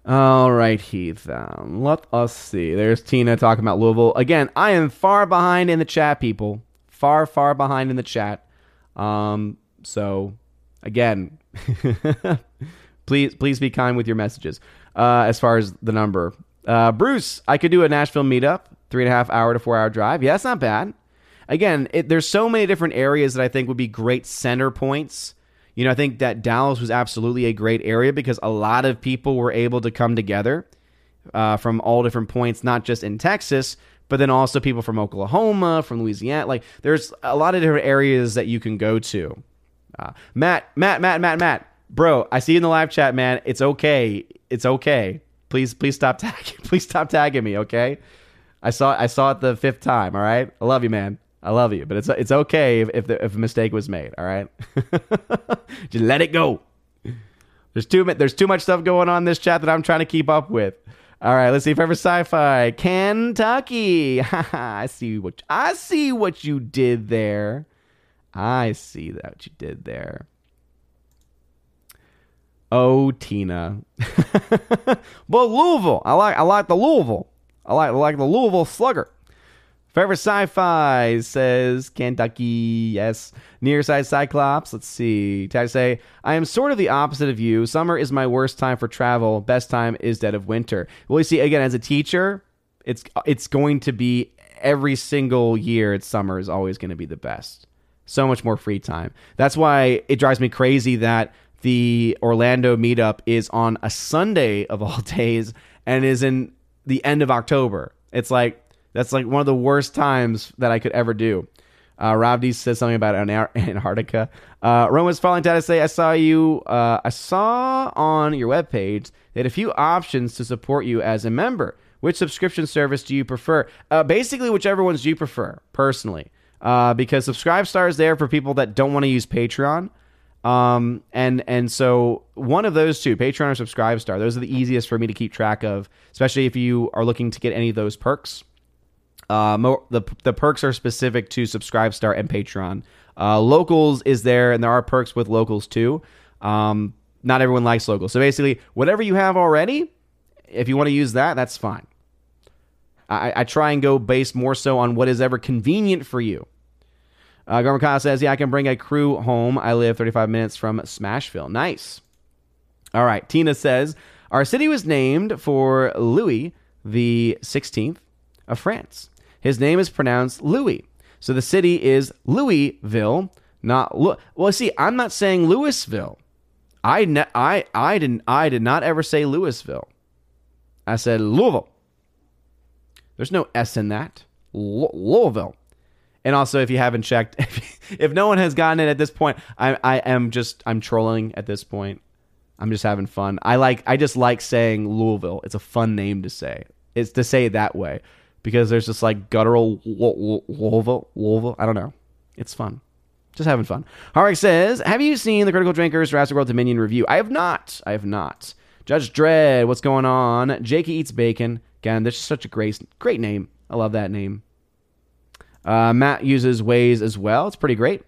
All right, Heath. Um, let us see. There's Tina talking about Louisville. Again, I am far behind in the chat, people. Far, far behind in the chat. Um, so, again, please please be kind with your messages uh, as far as the number. Uh, Bruce, I could do a Nashville meetup, three and a half hour to four hour drive. Yeah, that's not bad. Again, it, there's so many different areas that I think would be great center points. You know, I think that Dallas was absolutely a great area because a lot of people were able to come together uh, from all different points, not just in Texas, but then also people from Oklahoma, from Louisiana. Like, there's a lot of different areas that you can go to. Uh, Matt, Matt, Matt, Matt, Matt, bro, I see you in the live chat, man. It's okay. It's okay. Please, please stop tagging. Please stop tagging me, okay? I saw, I saw it the fifth time. All right, I love you, man. I love you, but it's it's okay if if, the, if a mistake was made. All right, just let it go. There's too there's too much stuff going on in this chat that I'm trying to keep up with. All right, let's see. Forever Sci-Fi, Kentucky. I see what I see what you did there. I see what you did there. Oh, Tina. But Louisville, I like I like the Louisville. I like I like the Louisville Slugger. Forever Sci-Fi says Kentucky, yes. Nearside Cyclops, let's see. Tag say, I am sort of the opposite of you. Summer is my worst time for travel. Best time is dead of winter. Well, you see, again, as a teacher, it's it's going to be every single year. It's summer is always going to be the best. So much more free time. That's why it drives me crazy that the Orlando meetup is on a Sunday of all days and is in the end of October. It's like, that's like one of the worst times that I could ever do. Uh, Rob D says something about Antarctica. Uh, Roma's following data say, I saw you, uh, I saw on your webpage that a few options to support you as a member. Which subscription service do you prefer? Uh, basically, whichever ones you prefer, personally. Uh, because Subscribestar is there for people that don't want to use Patreon. Um, and, and so one of those two, Patreon or Subscribestar, those are the easiest for me to keep track of, especially if you are looking to get any of those perks. Uh, mo- the the perks are specific to Subscribestar and Patreon. Uh, Locals is there, and there are perks with Locals too. Um, not everyone likes Locals, so basically, whatever you have already, if you want to use that, that's fine. I, I try and go based more so on what is ever convenient for you. Uh, Gorma Kyle says, "Yeah, I can bring a crew home. I live thirty-five minutes from Smashville. Nice. All right." Tina says, "Our city was named for Louis the sixteenth of France." His name is pronounced Louis. So the city is Louisville, not Lu- Well, see, I'm not saying Louisville. I ne- I I didn't I did not ever say Louisville. I said Louisville. There's no S in that. L- Louisville. And also, if you haven't checked, if, if no one has gotten it at this point, I I am just I'm trolling at this point. I'm just having fun. I like I just like saying Louisville. It's a fun name to say. It's to say it that way. Because there's this like guttural Louisville, Louisville. I don't know. It's fun. Just having fun. Harwick says, have you seen the Critical Drinker's Jurassic World Dominion review? I have not. I have not. Judge Dredd, what's going on? Jakey Eats Bacon. Again, that's just such a great, great name. I love that name. Uh, Matt uses Waze as well. It's pretty great.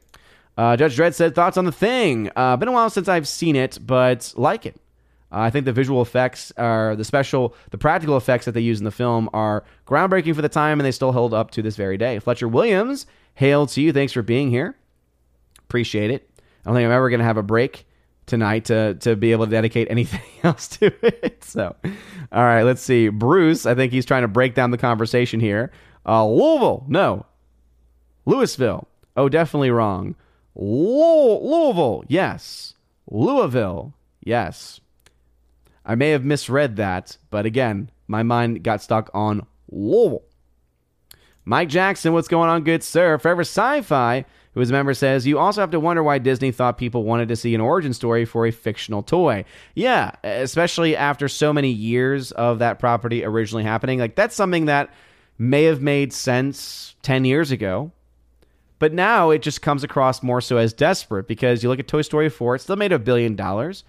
Uh, Judge Dredd said, thoughts on The Thing. Uh, been a while since I've seen it, but like it. Uh, I think the visual effects are the special, the practical effects that they use in the film are groundbreaking for the time, and they still hold up to this very day. Fletcher Williams, hail to you. Thanks for being here. Appreciate it. I don't think I'm ever going to have a break tonight to to be able to dedicate anything else to it. So, all right, let's see. Bruce, I think he's trying to break down the conversation here. Uh, Louisville, no. Louisville, oh, definitely wrong. Lo- Louisville, yes. Louisville, yes. I may have misread that, but again, my mind got stuck on Louisville. Mike Jackson, what's going on, good sir? Forever Sci-Fi, who is a member, says, you also have to wonder why Disney thought people wanted to see an origin story for a fictional toy. Yeah, especially after so many years of that property originally happening. Like, that's something that may have made sense ten years ago, but now it just comes across more so as desperate, because you look at Toy Story four, it still made a billion dollars.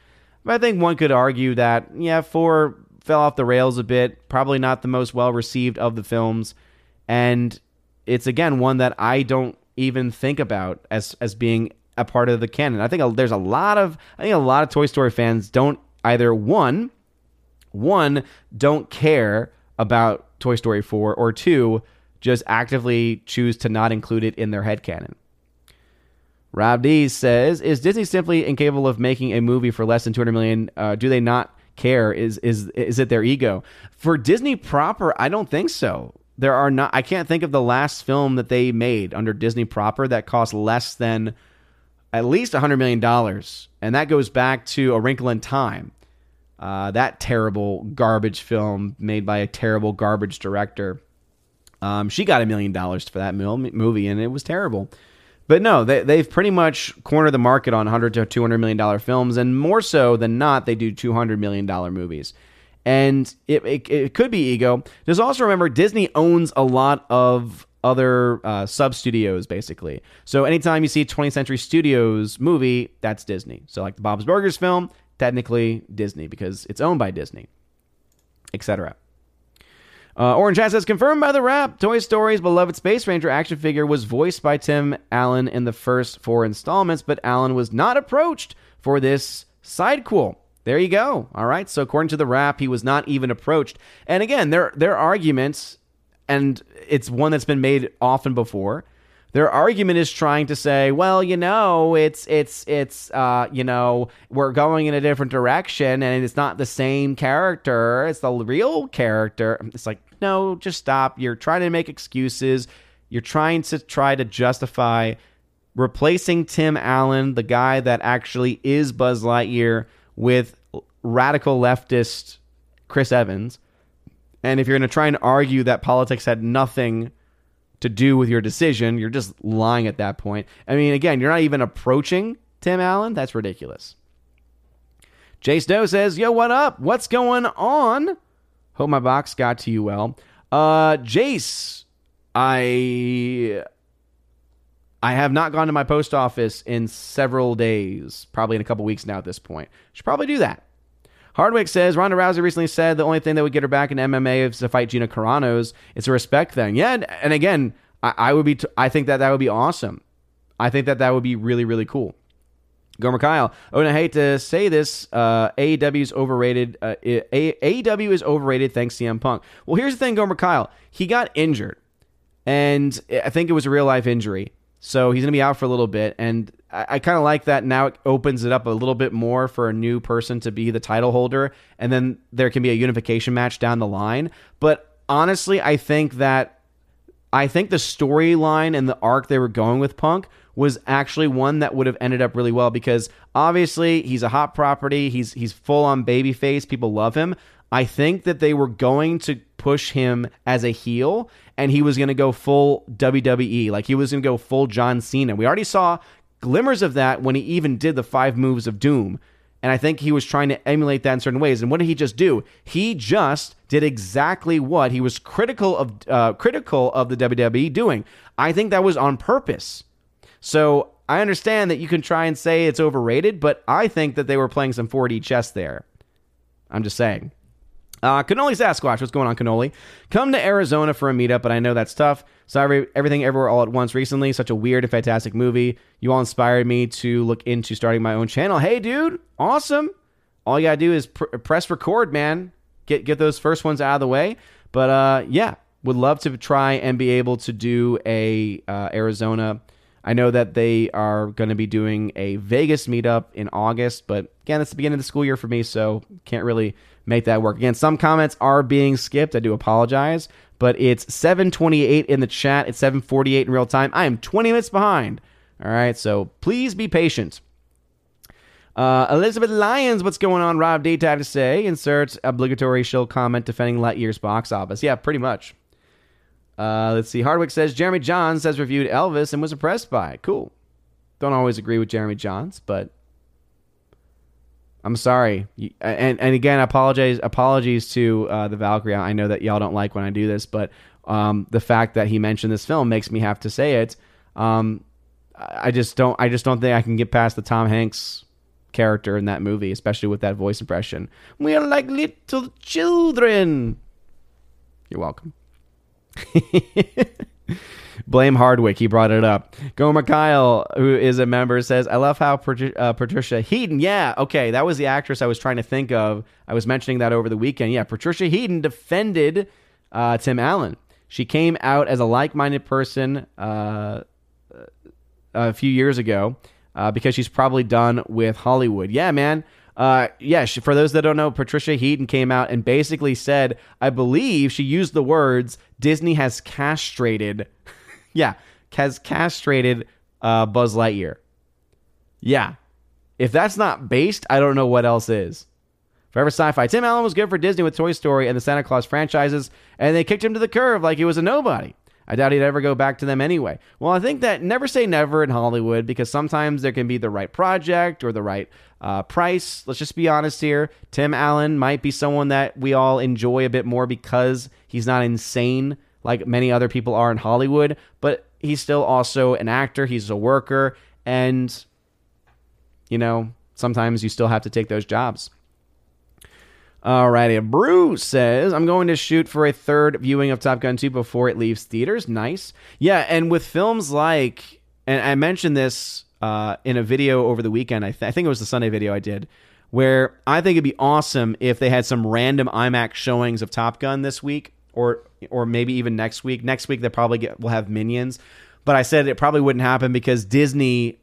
But I think one could argue that, yeah, four fell off the rails a bit, probably not the most well-received of the films. And it's, again, one that I don't even think about as as being a part of the canon. I think there's a lot of, I think a lot of Toy Story fans don't either, one, one, don't care about Toy Story four, or two, just actively choose to not include it in their headcanon. Rob D says, is Disney simply incapable of making a movie for less than two hundred million dollars? Uh, do they not care? Is is is it their ego? For Disney proper, I don't think so. There are not, I can't think of the last film that they made under Disney proper that cost less than at least one hundred million dollars. And that goes back to A Wrinkle in Time. Uh, that terrible garbage film made by a terrible garbage director. Um, she got a million dollars for that mil- movie, and it was terrible. But no, they, they've pretty much cornered the market on one hundred to two hundred million dollars films, and more so than not, they do two hundred million dollars movies. And it, it, it could be ego. Just also remember, Disney owns a lot of other uh, sub-studios, basically. So anytime you see a twentieth century studios movie, that's Disney. So like the Bob's Burgers film, technically Disney, because it's owned by Disney, et cetera. Uh, Orange Hat says, confirmed by The Wrap, Toy Story's beloved Space Ranger action figure was voiced by Tim Allen in the first four installments, but Allen was not approached for this sidequel. There you go. All right. So according to The Wrap, he was not even approached. And again, their their arguments, and it's one that's been made often before, their argument is trying to say, well, you know, it's, it's, it's, uh, you know, we're going in a different direction and it's not the same character. It's the real character. It's like, no, just stop. You're trying to make excuses. You're trying to try to justify replacing Tim Allen, the guy that actually is Buzz Lightyear, with radical leftist Chris Evans. And if you're going to try and argue that politics had nothing to do with your decision, you're just lying at that point. I mean, again, you're not even approaching Tim Allen. That's ridiculous. Jace Doe says, yo, what up? What's going on? Hope my box got to you well. Uh, Jace, I I have not gone to my post office in several days, probably in a couple weeks now at this point. Should probably do that. Harwick says, Ronda Rousey recently said the only thing that would get her back in M M A is to fight Gina Carano's. It's a respect thing. Yeah, and again, I, I would be. T- I think that that would be awesome. I think that that would be really, really cool. Gorma Kyle, oh, and I hate to say this, uh, A E W is overrated. Uh, A E W is overrated thanks to C M Punk. Well, here's the thing, Gorma Kyle. He got injured, and I think it was a real-life injury. So he's going to be out for a little bit, and I, I kind of like that. Now it opens it up a little bit more for a new person to be the title holder, and then there can be a unification match down the line. But honestly, I think that I think the storyline and the arc they were going with Punk was actually one that would have ended up really well, because obviously he's a hot property. He's he's full on babyface. People love him. I think that they were going to push him as a heel, and he was going to go full W W E. Like, he was going to go full John Cena. We already saw glimmers of that when he even did the five moves of doom. And I think he was trying to emulate that in certain ways. And what did he just do? He just did exactly what he was critical of, uh, critical of the W W E doing. I think that was on purpose. So I understand that you can try and say it's overrated, but I think that they were playing some four D chess there. I'm just saying. Uh, Cannoli Sasquatch, what's going on, Cannoli? Come to Arizona for a meetup, but I know that's tough. Saw every, everything everywhere all at once recently. Such a weird and fantastic movie. You all inspired me to look into starting my own channel. Hey, dude, awesome. All you got to do is pr- press record, man. Get get those first ones out of the way. But, uh, yeah, would love to try and be able to do a uh, Arizona. I know that they are going to be doing a Vegas meetup in August, but, again, that's the beginning of the school year for me, so can't really make that work. Again, some comments are being skipped. I do apologize, but it's seven twenty-eight in the chat. It's seven forty-eight in real time. I am twenty minutes behind. All right, so please be patient. Uh, Elizabeth Lyons, what's going on? Rob D had to say, inserts obligatory shill comment defending Lightyear's box office. Yeah, pretty much. Uh, let's see. Hardwick says, Jeremy Johns has reviewed Elvis and was impressed by it. Cool. Don't always agree with Jeremy Johns, but I'm sorry. And and again, apologize, apologies to uh, the Valkyrie. I know that y'all don't like when I do this, but Um, the fact that he mentioned this film makes me have to say it. Um, I just don't. I just don't think I can get past the Tom Hanks character in that movie, especially with that voice impression. We are like little children. You're welcome. Blame Harwick. He brought it up. Gorma Kyle, who is a member, says, I love how Pat- uh, Patricia Heaton. Yeah, okay. That was the actress I was trying to think of. I was mentioning that over the weekend. Yeah, Patricia Heaton defended uh, Tim Allen. She came out as a like-minded person uh, a few years ago uh, because she's probably done with Hollywood. Yeah, man. Uh, yeah, she, for those that don't know, Patricia Heaton came out and basically said, I believe she used the words, Disney has castrated... Yeah, has castrated uh, Buzz Lightyear. Yeah. If that's not based, I don't know what else is. Forever Sci-Fi. Tim Allen was good for Disney with Toy Story and the Santa Claus franchises, and they kicked him to the curb like he was a nobody. I doubt he'd ever go back to them anyway. Well, I think that never say never in Hollywood, because sometimes there can be the right project or the right uh, price. Let's just be honest here. Tim Allen might be someone that we all enjoy a bit more because he's not insane like many other people are in Hollywood, but he's still also an actor. He's a worker. And, you know, sometimes you still have to take those jobs. Alrighty. Bruce says, I'm going to shoot for a third viewing of Top Gun two before it leaves theaters. Nice. Yeah. And with films like, and I mentioned this uh, in a video over the weekend, I, th- I think it was the Sunday video I did, where I think it'd be awesome if they had some random IMAX showings of Top Gun this week. Or or maybe even next week. Next week, they probably get, will have Minions. But I said it probably wouldn't happen because Disney,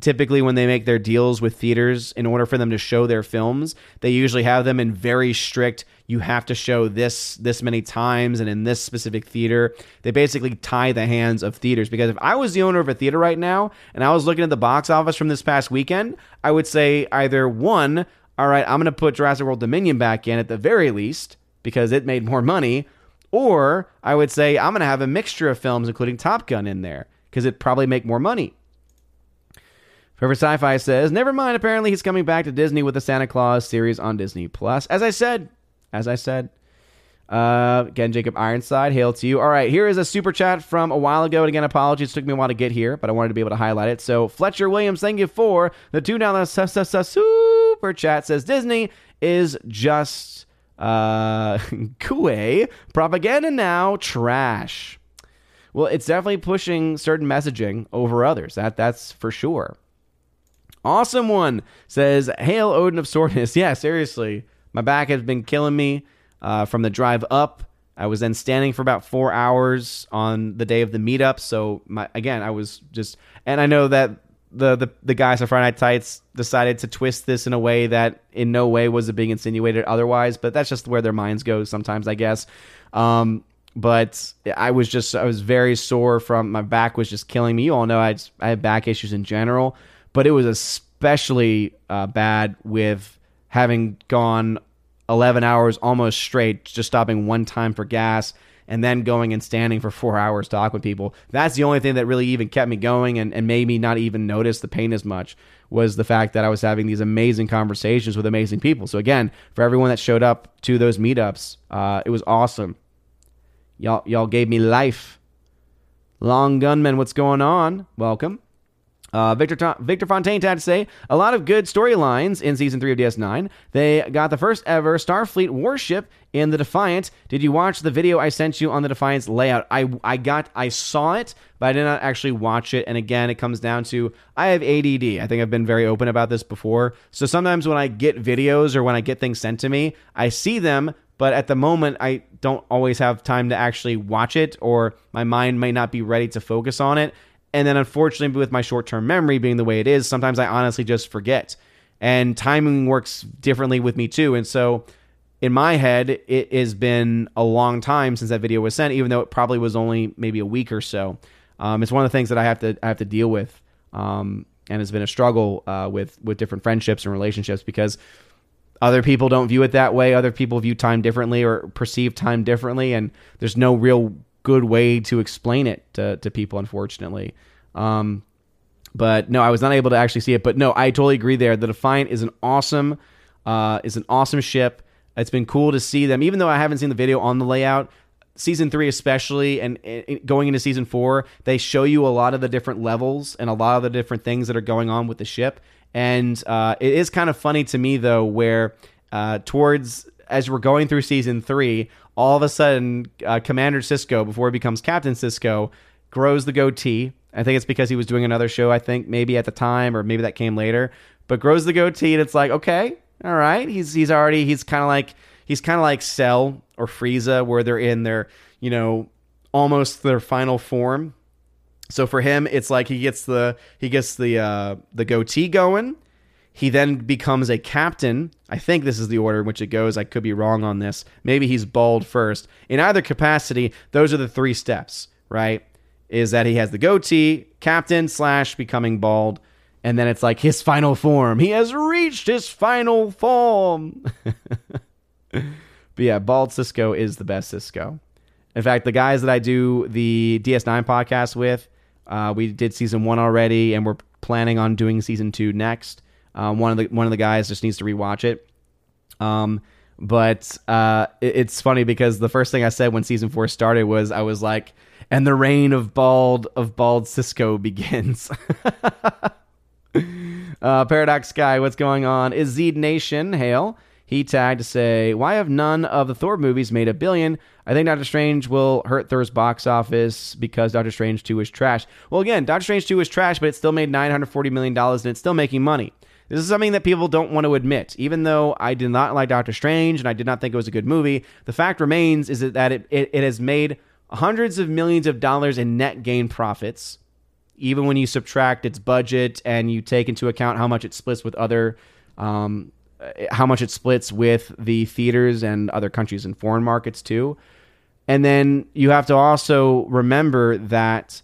typically when they make their deals with theaters, in order for them to show their films, they usually have them in very strict, you have to show this this many times and in this specific theater. They basically tie the hands of theaters. Because if I was the owner of a theater right now and I was looking at the box office from this past weekend, I would say either one, all right, I'm going to put Jurassic World Dominion back in at the very least because it made more money. Or I would say I'm going to have a mixture of films, including Top Gun, in there because it'd probably make more money. Forever Sci-Fi says, never mind. Apparently, he's coming back to Disney with the Santa Claus series on Disney Plus. As I said, as I said, uh, again, Jacob Ironside, hail to you. All right, here is a super chat from a while ago. And again, apologies. It took me a while to get here, but I wanted to be able to highlight it. So Fletcher Williams, thank you for the two dollars super chat. Says Disney is just... Uh, Kuei, propaganda now, trash. Well, it's definitely pushing certain messaging over others. That That's for sure. Awesome one says, hail Odin of Soreness. Yeah, seriously. My back has been killing me uh, from the drive up. I was then standing for about four hours on the day of the meetup. So, my again, I was just... And I know that The, the the guys at Friday Night Tights decided to twist this in a way that in no way was it being insinuated otherwise, but that's just where their minds go sometimes, I guess. Um, but I was just, I was very sore from, my back was just killing me. You all know I, just, I have back issues in general, but it was especially uh, bad with having gone eleven hours almost straight, just stopping one time for gas, and then going and standing for four hours to talk with people. That's the only thing that really even kept me going and, and made me not even notice the pain as much was the fact that I was having these amazing conversations with amazing people. So again, for everyone that showed up to those meetups, uh, it was awesome. Y'all, y'all gave me life. Long Gunman, what's going on? Welcome. Uh, Victor Ta- Victor Fontaine had to say, a lot of good storylines in Season three of D S nine. They got the first ever Starfleet warship in the Defiant. Did you watch the video I sent you on the Defiant's layout? I, I, got, I saw it, but I did not actually watch it. And again, it comes down to, I have A D D. I think I've been very open about this before. So sometimes when I get videos or when I get things sent to me, I see them, but at the moment, I don't always have time to actually watch it, or my mind may not be ready to focus on it. And then, unfortunately, with my short-term memory being the way it is, sometimes I honestly just forget. And timing works differently with me, too. And so, in my head, it has been a long time since that video was sent, even though it probably was only maybe a week or so. Um, it's one of the things that I have to I have to deal with. Um, and it's been a struggle uh, with, with different friendships and relationships because other people don't view it that way. Other people view time differently or perceive time differently. And there's no real... good way to explain it to, to people, unfortunately. Um, but no, I was not able to actually see it, but no, I totally agree there. The Defiant is an awesome, uh, is an awesome ship. It's been cool to see them, even though I haven't seen the video on the layout, season three especially, and, and going into season four, they show you a lot of the different levels and a lot of the different things that are going on with the ship. And uh, it is kind of funny to me, though, where uh, towards as we're going through season three, all of a sudden, uh, Commander Sisko, before he becomes Captain Sisko, grows the goatee. I think it's because he was doing another show, I think, maybe at the time, or maybe that came later. But grows the goatee, and it's like, okay, all right. He's he's already, he's kind of like, he's kind of like Cell or Frieza, where they're in their, you know, almost their final form. So for him, it's like he gets the he gets the uh, the goatee going. He then becomes a captain. I think this is the order in which it goes. I could be wrong on this. Maybe he's bald first. In either capacity, those are the three steps, right? Is that he has the goatee, captain slash becoming bald, and then it's like his final form. He has reached his final form. But yeah, bald Sisko is the best Sisko. In fact, the guys that I do the D S nine podcast with, uh, we did season one already, and we're planning on doing season two next. Um, one of the one of the guys just needs to rewatch it. Um, but uh, it, it's funny because the first thing I said when season four started was I was like, "And the reign of bald of bald Sisko begins." uh, Paradox Sky, what's going on? Is Zed Nation hail? He tagged to say, "Why have none of the Thor movies made a billion? I think Doctor Strange will hurt Thor's box office because Doctor Strange two is trash." Well, again, Doctor Strange two is trash, but it still made nine hundred forty million dollars and it's still making money. This is something that people don't want to admit. Even though I did not like Doctor Strange and I did not think it was a good movie, the fact remains is that it, it, it has made hundreds of millions of dollars in net gain profits, even when you subtract its budget and you take into account how much it splits with other um how much it splits with the theaters and other countries and foreign markets too. And then you have to also remember that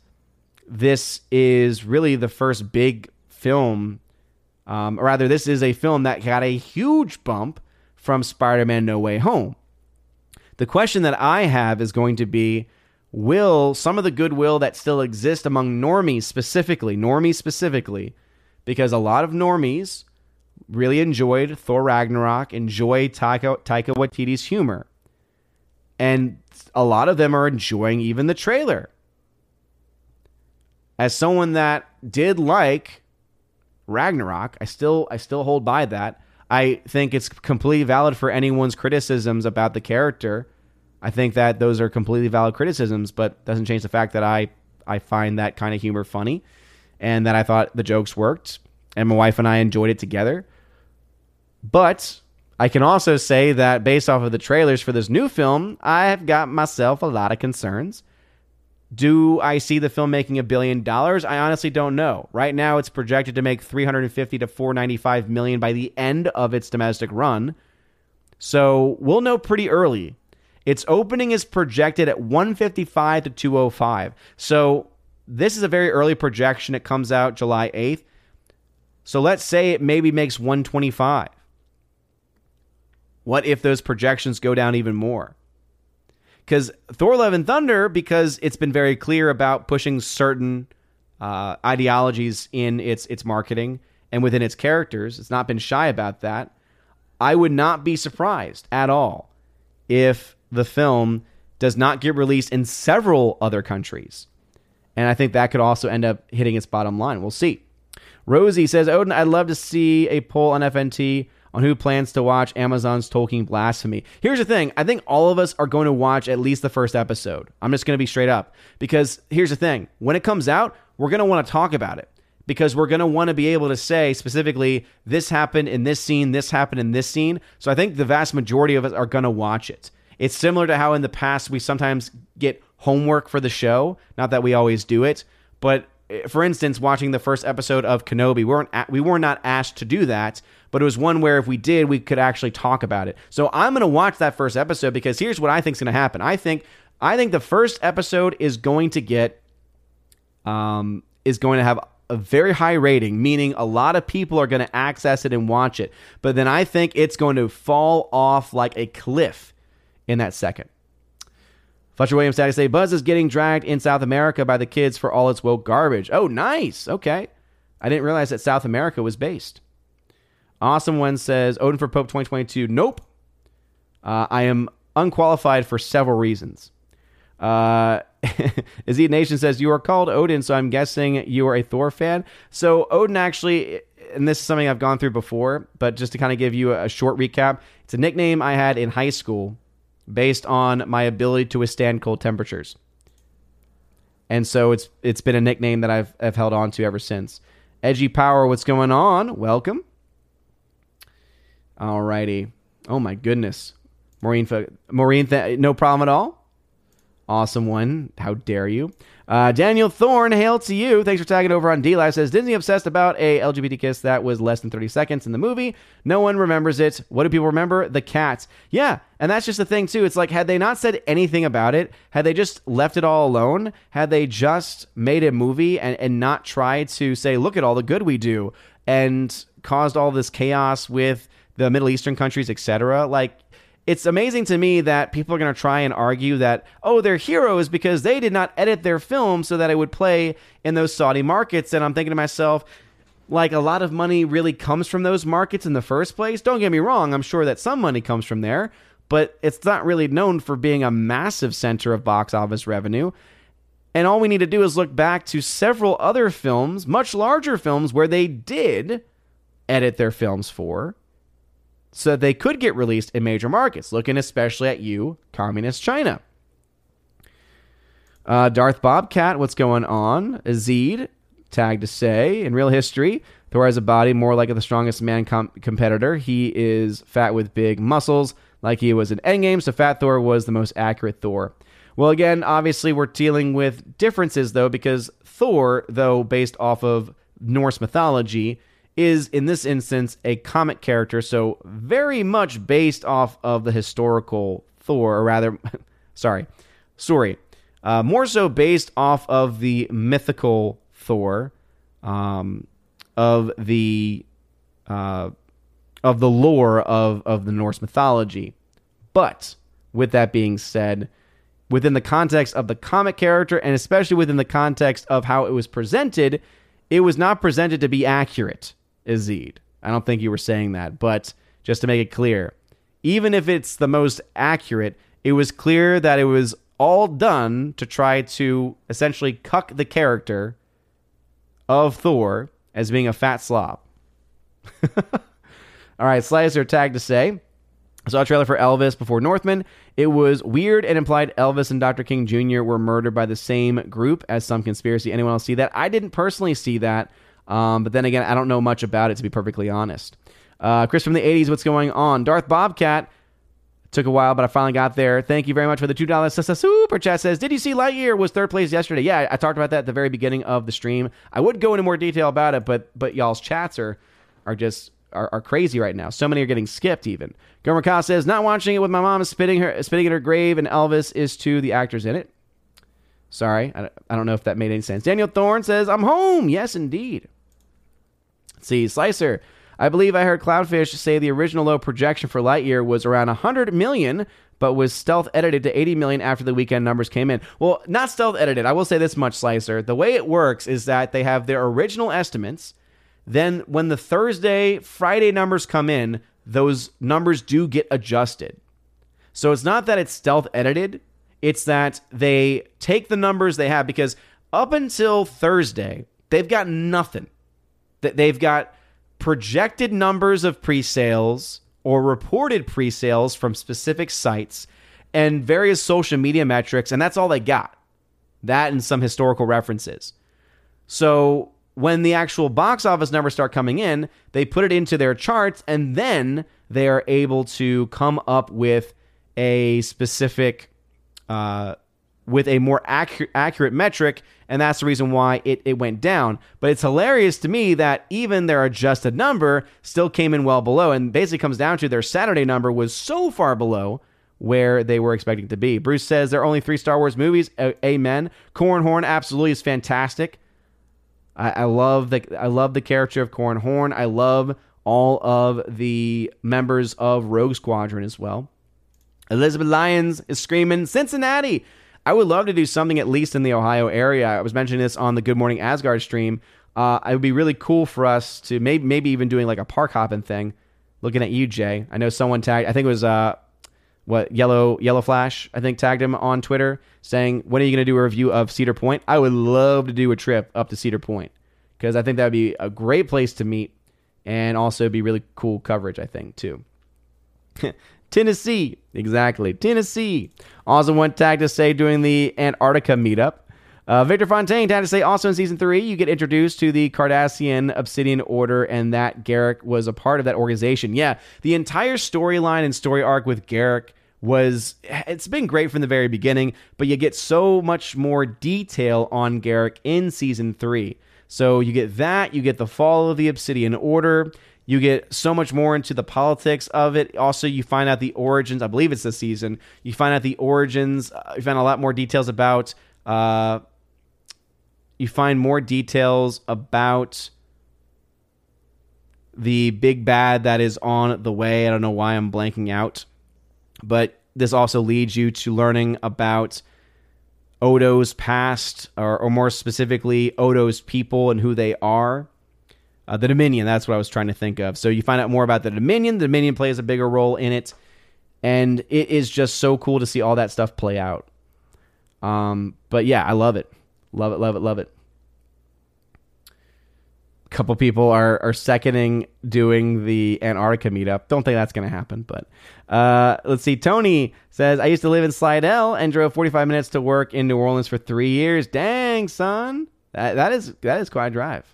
this is really the first big film, um, or rather this is a film that got a huge bump from Spider-Man No Way Home. The question that I have is going to be, will some of the goodwill that still exists among normies specifically, normies specifically, because a lot of normies really enjoyed Thor Ragnarok, enjoy Taika, Taika Waititi's humor. And a lot of them are enjoying even the trailer. As someone that did like Ragnarok, I still I still hold by that. I think it's completely valid for anyone's criticisms about the character. I think that those are completely valid criticisms, but doesn't change the fact that I, I find that kind of humor funny and that I thought the jokes worked. And my wife and I enjoyed it together. But I can also say that based off of the trailers for this new film, I have got myself a lot of concerns. Do I see the film making a billion dollars? I honestly don't know. Right now, it's projected to make three hundred fifty to four hundred ninety-five million by the end of its domestic run. So we'll know pretty early. Its opening is projected at one fifty-five to two oh five. So this is a very early projection. It comes out July eighth. So let's say it maybe makes one twenty-five. What if those projections go down even more? Because Thor Love and Thunder, because it's been very clear about pushing certain uh, ideologies in its its marketing and within its characters, it's not been shy about that. I would not be surprised at all if the film does not get released in several other countries. And I think that could also end up hitting its bottom line. We'll see. Rosie says, "Odin, I'd love to see a poll on F N T on who plans to watch Amazon's Tolkien Blasphemy." Here's the thing. I think all of us are going to watch at least the first episode. I'm just going to be straight up. Because here's the thing. When it comes out, we're going to want to talk about it. Because we're going to want to be able to say specifically, this happened in this scene, this happened in this scene. So I think the vast majority of us are going to watch it. It's similar to how in the past we sometimes get homework for the show. Not that we always do it, but... For instance, watching the first episode of Kenobi, we weren't a- we were not asked to do that, but it was one where if we did, we could actually talk about it. So I'm going to watch that first episode because here's what I think is going to happen. I think I think the first episode is going to get um is going to have a very high rating, meaning a lot of people are going to access it and watch it. But then I think it's going to fall off like a cliff in that second. Fletcher Williams had to say, "Buzz is getting dragged in South America by the kids for all its woke garbage." Oh, nice. Okay. I didn't realize that South America was based. Awesome One says, "Odin for Pope twenty twenty-two. Nope. Uh, I am unqualified for several reasons. Uh, Izzy Nation says, you are called Odin, so I'm guessing you are a Thor fan. So Odin actually, and this is something I've gone through before, but just to kind of give you a short recap, it's a nickname I had in high school based on my ability to withstand cold temperatures. And so it's it's been a nickname that I've, I've held on to ever since. Edgy Power, what's going on? Welcome. Alrighty. Oh my goodness. Maureen, Maureen th- no problem at all. Awesome one. How dare you? Uh, Daniel Thorne, hail to you. Thanks for tagging over on D-Live. Says, Disney obsessed about a L G B T kiss that was less than thirty seconds in the movie. No one remembers it. What do people remember? The cats. Yeah, and that's just the thing, too. It's like, had they not said anything about it, had they just left it all alone, had they just made a movie and, and not tried to say, look at all the good we do, and caused all this chaos with the Middle Eastern countries, et cetera, like... It's amazing to me that people are going to try and argue that, oh, they're heroes because they did not edit their film so that it would play in those Saudi markets. And I'm thinking to myself, like, a lot of money really comes from those markets in the first place. Don't get me wrong. I'm sure that some money comes from there, but it's not really known for being a massive center of box office revenue. And all we need to do is look back to several other films, much larger films, where they did edit their films for, so that they could get released in major markets, looking especially at you, Communist China. Uh, Darth Bobcat, what's going on? Azid, tag to say, in real history, Thor has a body more like the strongest man com- competitor. He is fat with big muscles, like he was in Endgame, so Fat Thor was the most accurate Thor. Well, again, obviously we're dealing with differences, though, because Thor, though based off of Norse mythology, is, in this instance, a comic character, so very much based off of the historical Thor, or rather, sorry, sorry, uh, more so based off of the mythical Thor, um, of the uh, of the lore of, of the Norse mythology. But, with that being said, within the context of the comic character, and especially within the context of how it was presented, it was not presented to be accurate. Azid, I don't think you were saying that, but just to make it clear, even if it's the most accurate, it was clear that it was all done to try to essentially cuck the character of Thor as being a fat slob. All right, Slicer tag to say, I saw a trailer for Elvis before Northman. It was weird and implied Elvis and Doctor King Junior were murdered by the same group as some conspiracy. Anyone else see that? I didn't personally see that. Um, but then again, I don't know much about it, to be perfectly honest. Uh, Chris from the eighties, what's going on? Darth Bobcat, took a while, but I finally got there. Thank you very much for the two dollars super chat. Says, did you see Lightyear was third place yesterday? Yeah, I talked about that at the very beginning of the stream. I would go into more detail about it, but but y'all's chats are, are just are, are crazy right now. So many are getting skipped even. Gorma Kyle says, not watching it with my mom, spitting her spitting in her grave, and Elvis is to the actors in it. Sorry, I, I don't know if that made any sense. Daniel Thorne says, I'm home. Yes, indeed. See, Slicer, I believe I heard Cloudfish say the original low projection for Lightyear was around one hundred million, but was stealth edited to eighty million after the weekend numbers came in. Well, not stealth edited. I will say this much, Slicer. The way it works is that they have their original estimates. Then when the Thursday, Friday numbers come in, those numbers do get adjusted. So it's not that it's stealth edited. It's that they take the numbers they have, because up until Thursday, they've got nothing. They've got projected numbers of pre-sales or reported pre-sales from specific sites and various social media metrics, and that's all they got. That and some historical references. So when the actual box office numbers start coming in, they put it into their charts, and then they are able to come up with a specific, uh, with a more accurate, accurate metric, and that's the reason why it, it went down. But it's hilarious to me that even their adjusted number still came in well below, and basically comes down to their Saturday number was so far below where they were expecting to be. Bruce says, there are only three Star Wars movies. A- Amen. Cornhorn absolutely is fantastic. I, I love the I love the character of Cornhorn. I love all of the members of Rogue Squadron as well. Elizabeth Lyons is screaming, Cincinnati! I would love to do something at least in the Ohio area. I was mentioning this on the Good Morning Asgard stream. Uh, it would be really cool for us to maybe maybe even doing like a park hopping thing. Looking at you, Jay. I know someone tagged, I think it was uh, what Yellow Yellow Flash, I think, tagged him on Twitter saying, when are you going to do a review of Cedar Point? I would love to do a trip up to Cedar Point because I think that would be a great place to meet and also be really cool coverage, I think, too. Tennessee. Exactly. Tennessee. Also one tag to say doing the Antarctica meetup. Uh, Victor Fontaine had to say, also in season three, you get introduced to the Cardassian Obsidian Order and that Garrick was a part of that organization. Yeah, the entire storyline and story arc with Garrick was, it's been great from the very beginning, but you get so much more detail on Garrick in season three. So you get that, you get the fall of the Obsidian Order, you get so much more into the politics of it. Also, you find out the origins, I believe it's this season, you find out the origins, uh, you find a lot more details about... Uh, You find more details about the big bad that is on the way. I don't know why I'm blanking out. But this also leads you to learning about Odo's past, or, or more specifically, Odo's people and who they are. Uh, the Dominion, that's what I was trying to think of. So you find out more about the Dominion. The Dominion plays a bigger role in it. And it is just so cool to see all that stuff play out. Um, but yeah, I love it. Love it, love it, love it. A couple people are are seconding doing the Antarctica meetup. Don't think that's going to happen, but uh, let's see. Tony says, I used to live in Slidell and drove forty-five minutes to work in New Orleans for three years. Dang, son. That, that is that is quite a drive.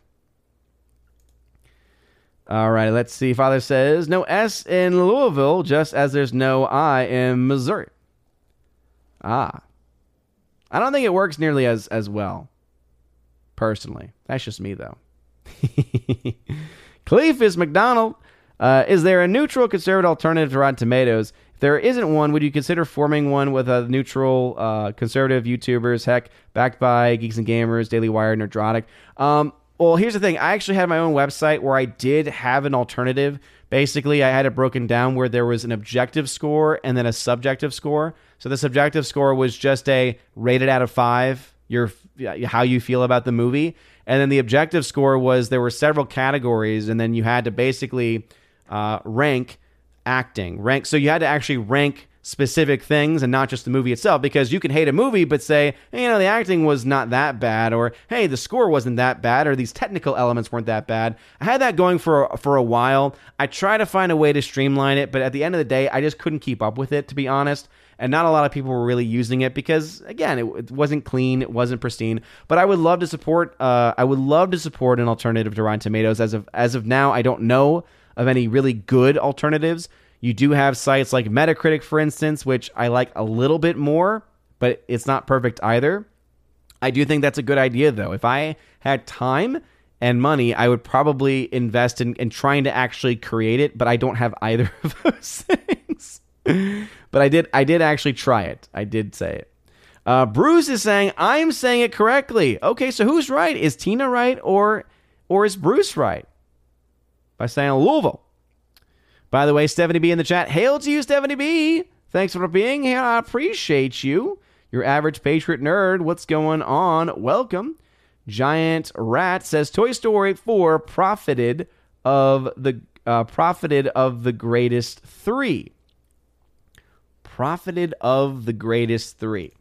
All right, let's see. Father says, no S in Louisville, just as there's no I in Missouri. Ah. I don't think it works nearly as, as well, personally. That's just me, though. Clephus McDonald, uh, is there a neutral conservative alternative to Rotten Tomatoes? If there isn't one, would you consider forming one with a neutral uh, conservative YouTubers, heck, backed by Geeks and Gamers, Daily Wire, Nerdrotic? Um, well, here's the thing. I actually had my own website where I did have an alternative. Basically, I had it broken down where there was an objective score and then a subjective score. So the subjective score was just a rated out of five, your how you feel about the movie. And then the objective score was there were several categories, and then you had to basically uh, rank acting. rank. So you had to actually rank specific things and not just the movie itself, because you can hate a movie but say, hey, you know, the acting was not that bad, or hey, the score wasn't that bad, or these technical elements weren't that bad. I had that going for for a while. I tried to find a way to streamline it, but at the end of the day, I just couldn't keep up with it, to be honest, and not a lot of people were really using it because, again, it, it wasn't clean, it wasn't pristine. But I would love to support uh, I would love to support an alternative to Rotten Tomatoes. As of as of now, I don't know of any really good alternatives. You do have sites like Metacritic, for instance, which I like a little bit more, but it's not perfect either. I do think that's a good idea, though. If I had time and money, I would probably invest in, in trying to actually create it, but I don't have either of those things. But I did I did actually try it. I did say it. Uh, Bruce is saying, I'm saying it correctly. Okay, so who's right? Is Tina right, or or is Bruce right? By saying Louisville. By the way, Stephanie B in the chat. Hail to you, Stephanie B. Thanks for being here. I appreciate you. Your average patriot nerd. What's going on? Welcome. Giant Rat says Toy Story four profited of the uh, profited of the greatest three. Profited of the greatest three.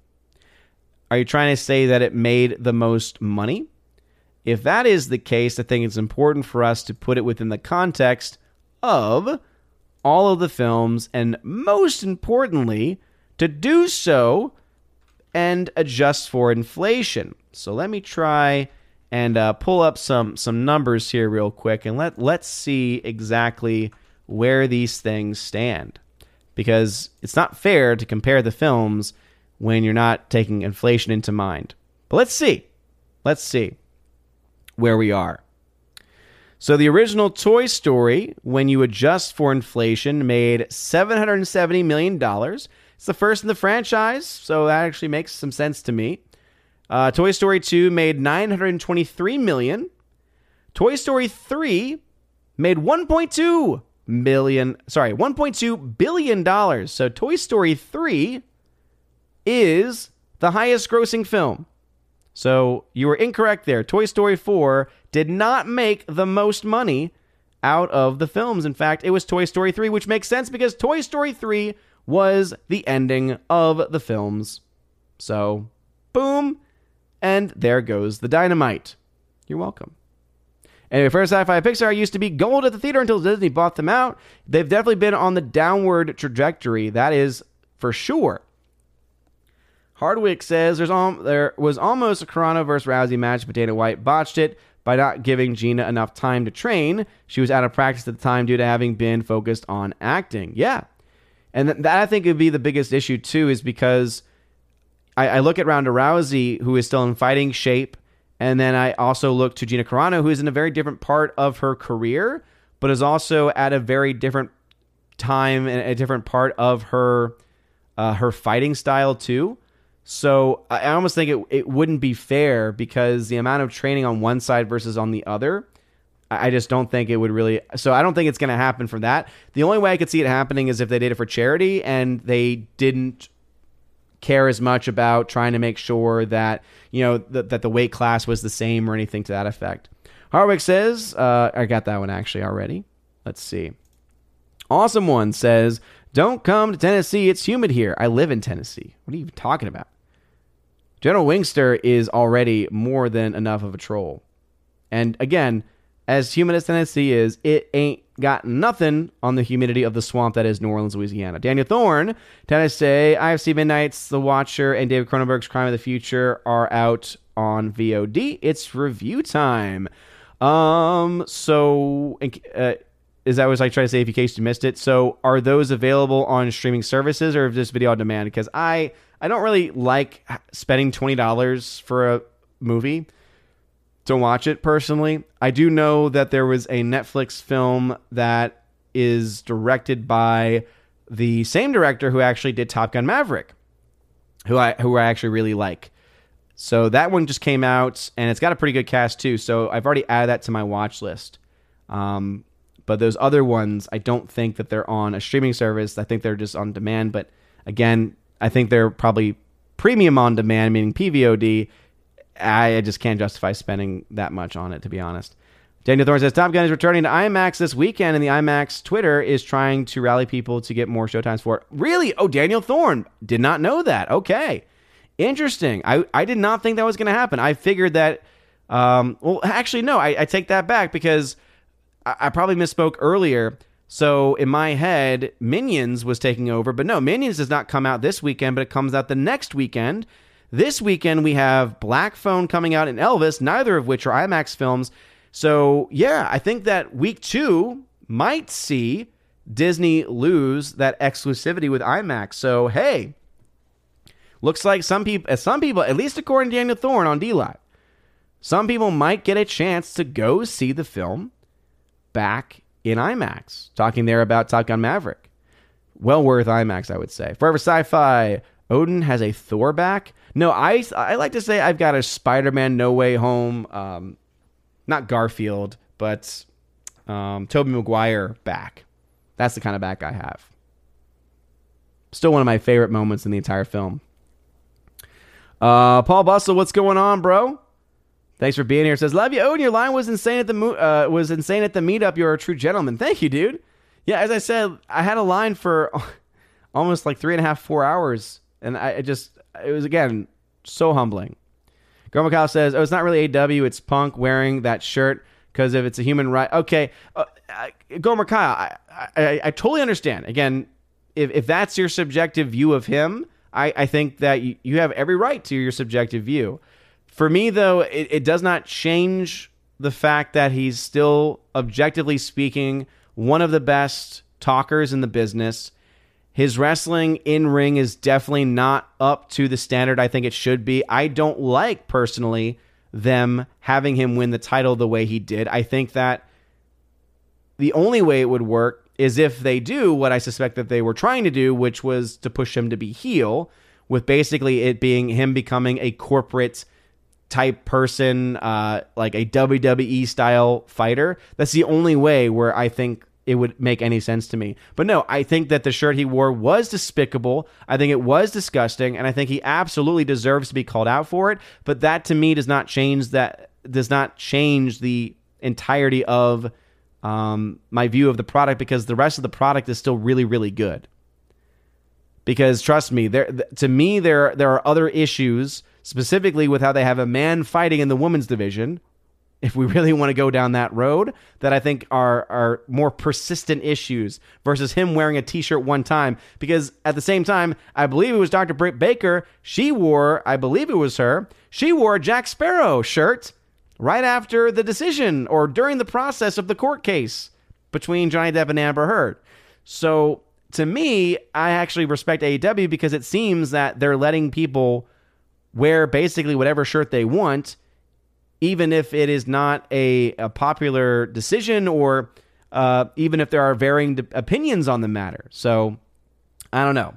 Are you trying to say that it made the most money? If that is the case, I think it's important for us to put it within the context of all of the films, and most importantly, to do so and adjust for inflation. So let me try and uh, pull up some some numbers here real quick, and let let's see exactly where these things stand, because it's not fair to compare the films when you're not taking inflation into mind. But let's see, let's see where we are. So the original Toy Story, when you adjust for inflation, made seven hundred seventy million dollars. It's the first in the franchise, so that actually makes some sense to me. Uh, Toy Story two made nine hundred twenty-three million dollars. Toy Story three made one point two million, sorry, one point two billion dollars. So Toy Story three is the highest-grossing film. So you were incorrect there. Toy Story four did not make the most money out of the films. In fact, it was Toy Story three, which makes sense because Toy Story three was the ending of the films. So, boom, and there goes the dynamite. You're welcome. Anyway, Forever Sci-Fi Pixar used to be gold at the theater until Disney bought them out. They've definitely been on the downward trajectory. That is for sure. Harwick says, There's al- there was almost a Carano versus Rousey match, but Dana White botched it by not giving Gina enough time to train. She was out of practice at the time due to having been focused on acting. Yeah. And th- that I think would be the biggest issue, too, is because I, I look at Ronda Rousey, who is still in fighting shape, and then I also look to Gina Carano, who is in a very different part of her career, but is also at a very different time and a different part of her uh, her fighting style, too. So I almost think it it wouldn't be fair because the amount of training on one side versus on the other, I just don't think it would really... So I don't think it's going to happen from that. The only way I could see it happening is if they did it for charity and they didn't care as much about trying to make sure that, you know, th- that the weight class was the same or anything to that effect. Harwick says... Uh, I got that one actually already. Let's see. Awesome One says... Don't come to Tennessee. It's humid here. I live in Tennessee. What are you talking about? General Wingster is already more than enough of a troll. And again, as humid as Tennessee is, it ain't got nothing on the humidity of the swamp that is New Orleans, Louisiana. Daniel Thorne, Tennessee, I F C Midnight's The Watcher, and David Cronenberg's Crime of the Future are out on V O D. It's review time. Um, so... Uh, is that what I was like trying to say if you case you missed it. So are those available on streaming services or just video on demand? Because I, I don't really like spending twenty dollars for a movie to watch it personally. I do know that there was a Netflix film that is directed by the same director who actually did Top Gun Maverick, who I, who I actually really like. So that one just came out and it's got a pretty good cast too. So I've already added that to my watch list. Um, But those other ones, I don't think that they're on a streaming service. I think they're just on demand. But again, I think they're probably premium on demand, meaning P V O D. I just can't justify spending that much on it, to be honest. Daniel Thorne says, Top Gun is returning to IMAX this weekend, and the IMAX Twitter is trying to rally people to get more showtimes for it. Really? Oh, Daniel Thorne. Did not know that. Okay. Interesting. I, I did not think that was going to happen. I figured that... Um, well, actually, no. I, I take that back because... I probably misspoke earlier. So in my head, Minions was taking over. But no, Minions does not come out this weekend, but it comes out the next weekend. This weekend, we have Black Phone coming out and Elvis, neither of which are IMAX films. So yeah, I think that week two might see Disney lose that exclusivity with IMAX. So hey, looks like some people, some people, at least according to Daniel Thorne on D Live, some people might get a chance to go see the film back in IMAX, talking there about Top Gun Maverick. Well worth IMAX, I would say. Forever Sci-Fi, Odin has a Thor back. No, I, I like to say I've got a Spider-Man No Way Home, um, not Garfield, but um, Tobey Maguire back. That's the kind of back I have. Still one of my favorite moments in the entire film. Uh, Paul Bustle, what's going on, bro? Thanks for being here. It says, love you, Odin. Your line was insane at the mo- uh, was insane at the meetup. You're a true gentleman. Thank you, dude. Yeah, as I said, I had a line for almost like three and a half, four hours. And I, I just, it was, again, so humbling. Gorma Kyle says, oh, it's not really A W. It's Punk wearing that shirt because if it's a human right. Okay. Uh, I, Gorma Kyle, I, I, I totally understand. Again, if, if that's your subjective view of him, I, I think that you, you have every right to your subjective view. For me, though, it, it does not change the fact that he's still, objectively speaking, one of the best talkers in the business. His wrestling in-ring is definitely not up to the standard I think it should be. I don't like, personally, them having him win the title the way he did. I think that the only way it would work is if they do what I suspect that they were trying to do, which was to push him to be heel, with basically it being him becoming a corporate type person, uh, like a W W E style fighter. That's the only way where I think it would make any sense to me. But no, I think that the shirt he wore was despicable. I think it was disgusting. And I think he absolutely deserves to be called out for it. But that to me does not change that does not change the entirety of um, my view of the product because the rest of the product is still really, really good. Because trust me, there to me there there are other issues, specifically with how they have a man fighting in the women's division, if we really want to go down that road, that I think are are more persistent issues versus him wearing a T-shirt one time. Because at the same time, I believe it was Doctor Britt Baker. She wore, I believe it was her, she wore a Jack Sparrow shirt right after the decision or during the process of the court case between Johnny Depp and Amber Heard. So to me, I actually respect A E W because it seems that they're letting people wear basically whatever shirt they want, even if it is not a, a popular decision or uh, even if there are varying d- opinions on the matter. So I don't know.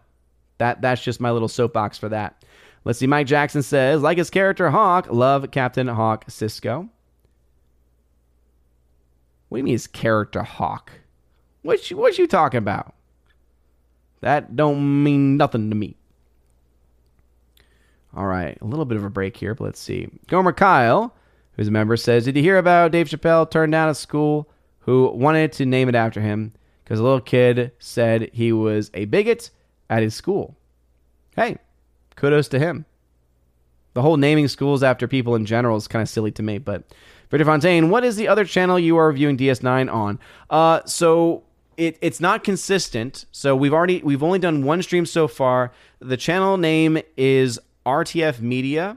That That's just my little soapbox for that. Let's see. Mike Jackson says, like his character Hawk, love Captain Hawk Sisko. What do you mean his character Hawk? What you, what you talking about? That don't mean nothing to me. All right, a little bit of a break here, but let's see. Gorma Kyle, who's a member, says, did you hear about Dave Chappelle turned down a school who wanted to name it after him because a little kid said he was a bigot at his school? Hey, kudos to him. The whole naming schools after people in general is kind of silly to me, but Victor Fontaine, what is the other channel you are reviewing D S nine on? Uh, so... It, it's not consistent, so we've already we've only done one stream so far. The channel name is R T F Media.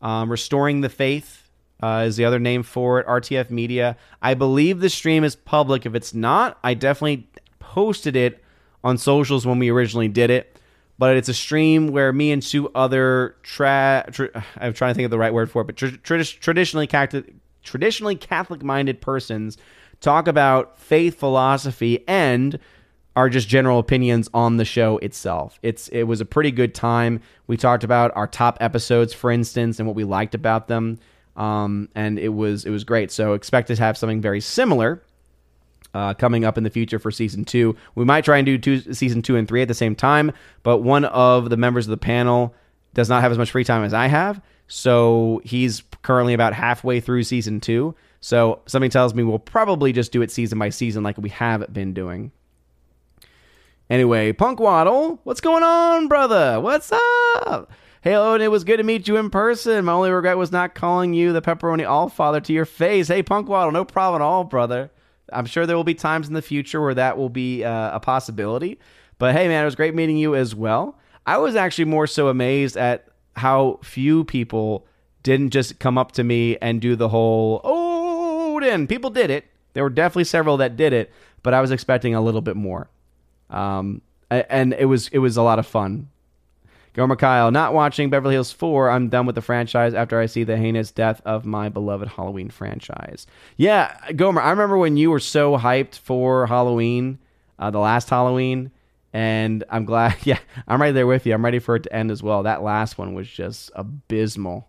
Um, Restoring the Faith uh, is the other name for it, R T F Media. I believe the stream is public. If it's not, I definitely posted it on socials when we originally did it. But it's a stream where me and two other... Tra- tra- I'm trying to think of the right word for it, but tra- tra- traditionally Catholic, traditionally Catholic-minded persons talk about faith, philosophy, and our just general opinions on the show itself. It's It was a pretty good time. We talked about our top episodes, for instance, and what we liked about them, um, and it was it was great. So expect to have something very similar uh, coming up in the future for Season two. We might try and do two, Season two and three at the same time, but one of the members of the panel does not have as much free time as I have, so he's currently about halfway through Season two. So something tells me we'll probably just do it season by season like we have been doing. Anyway, Punk Waddle, what's going on, brother? What's up? Hey, Owen, it was good to meet you in person. My only regret was not calling you the Pepperoni Allfather to your face. Hey, Punk Waddle, no problem at all, brother. I'm sure there will be times in the future where that will be uh, a possibility. But hey, man, it was great meeting you as well. I was actually more so amazed at how few people didn't just come up to me and do the whole, oh, in people did it. There were definitely several that did it, but I was expecting a little bit more, um and it was it was a lot of fun. Gorma Kyle, not watching Beverly Hills four. I'm done with the franchise after I see the heinous death of my beloved Halloween franchise. Yeah, Gomer, I remember when you were so hyped for Halloween, uh the last Halloween, and I'm glad. Yeah, I'm right there with you. I'm ready for it to end as well. That last one was just abysmal.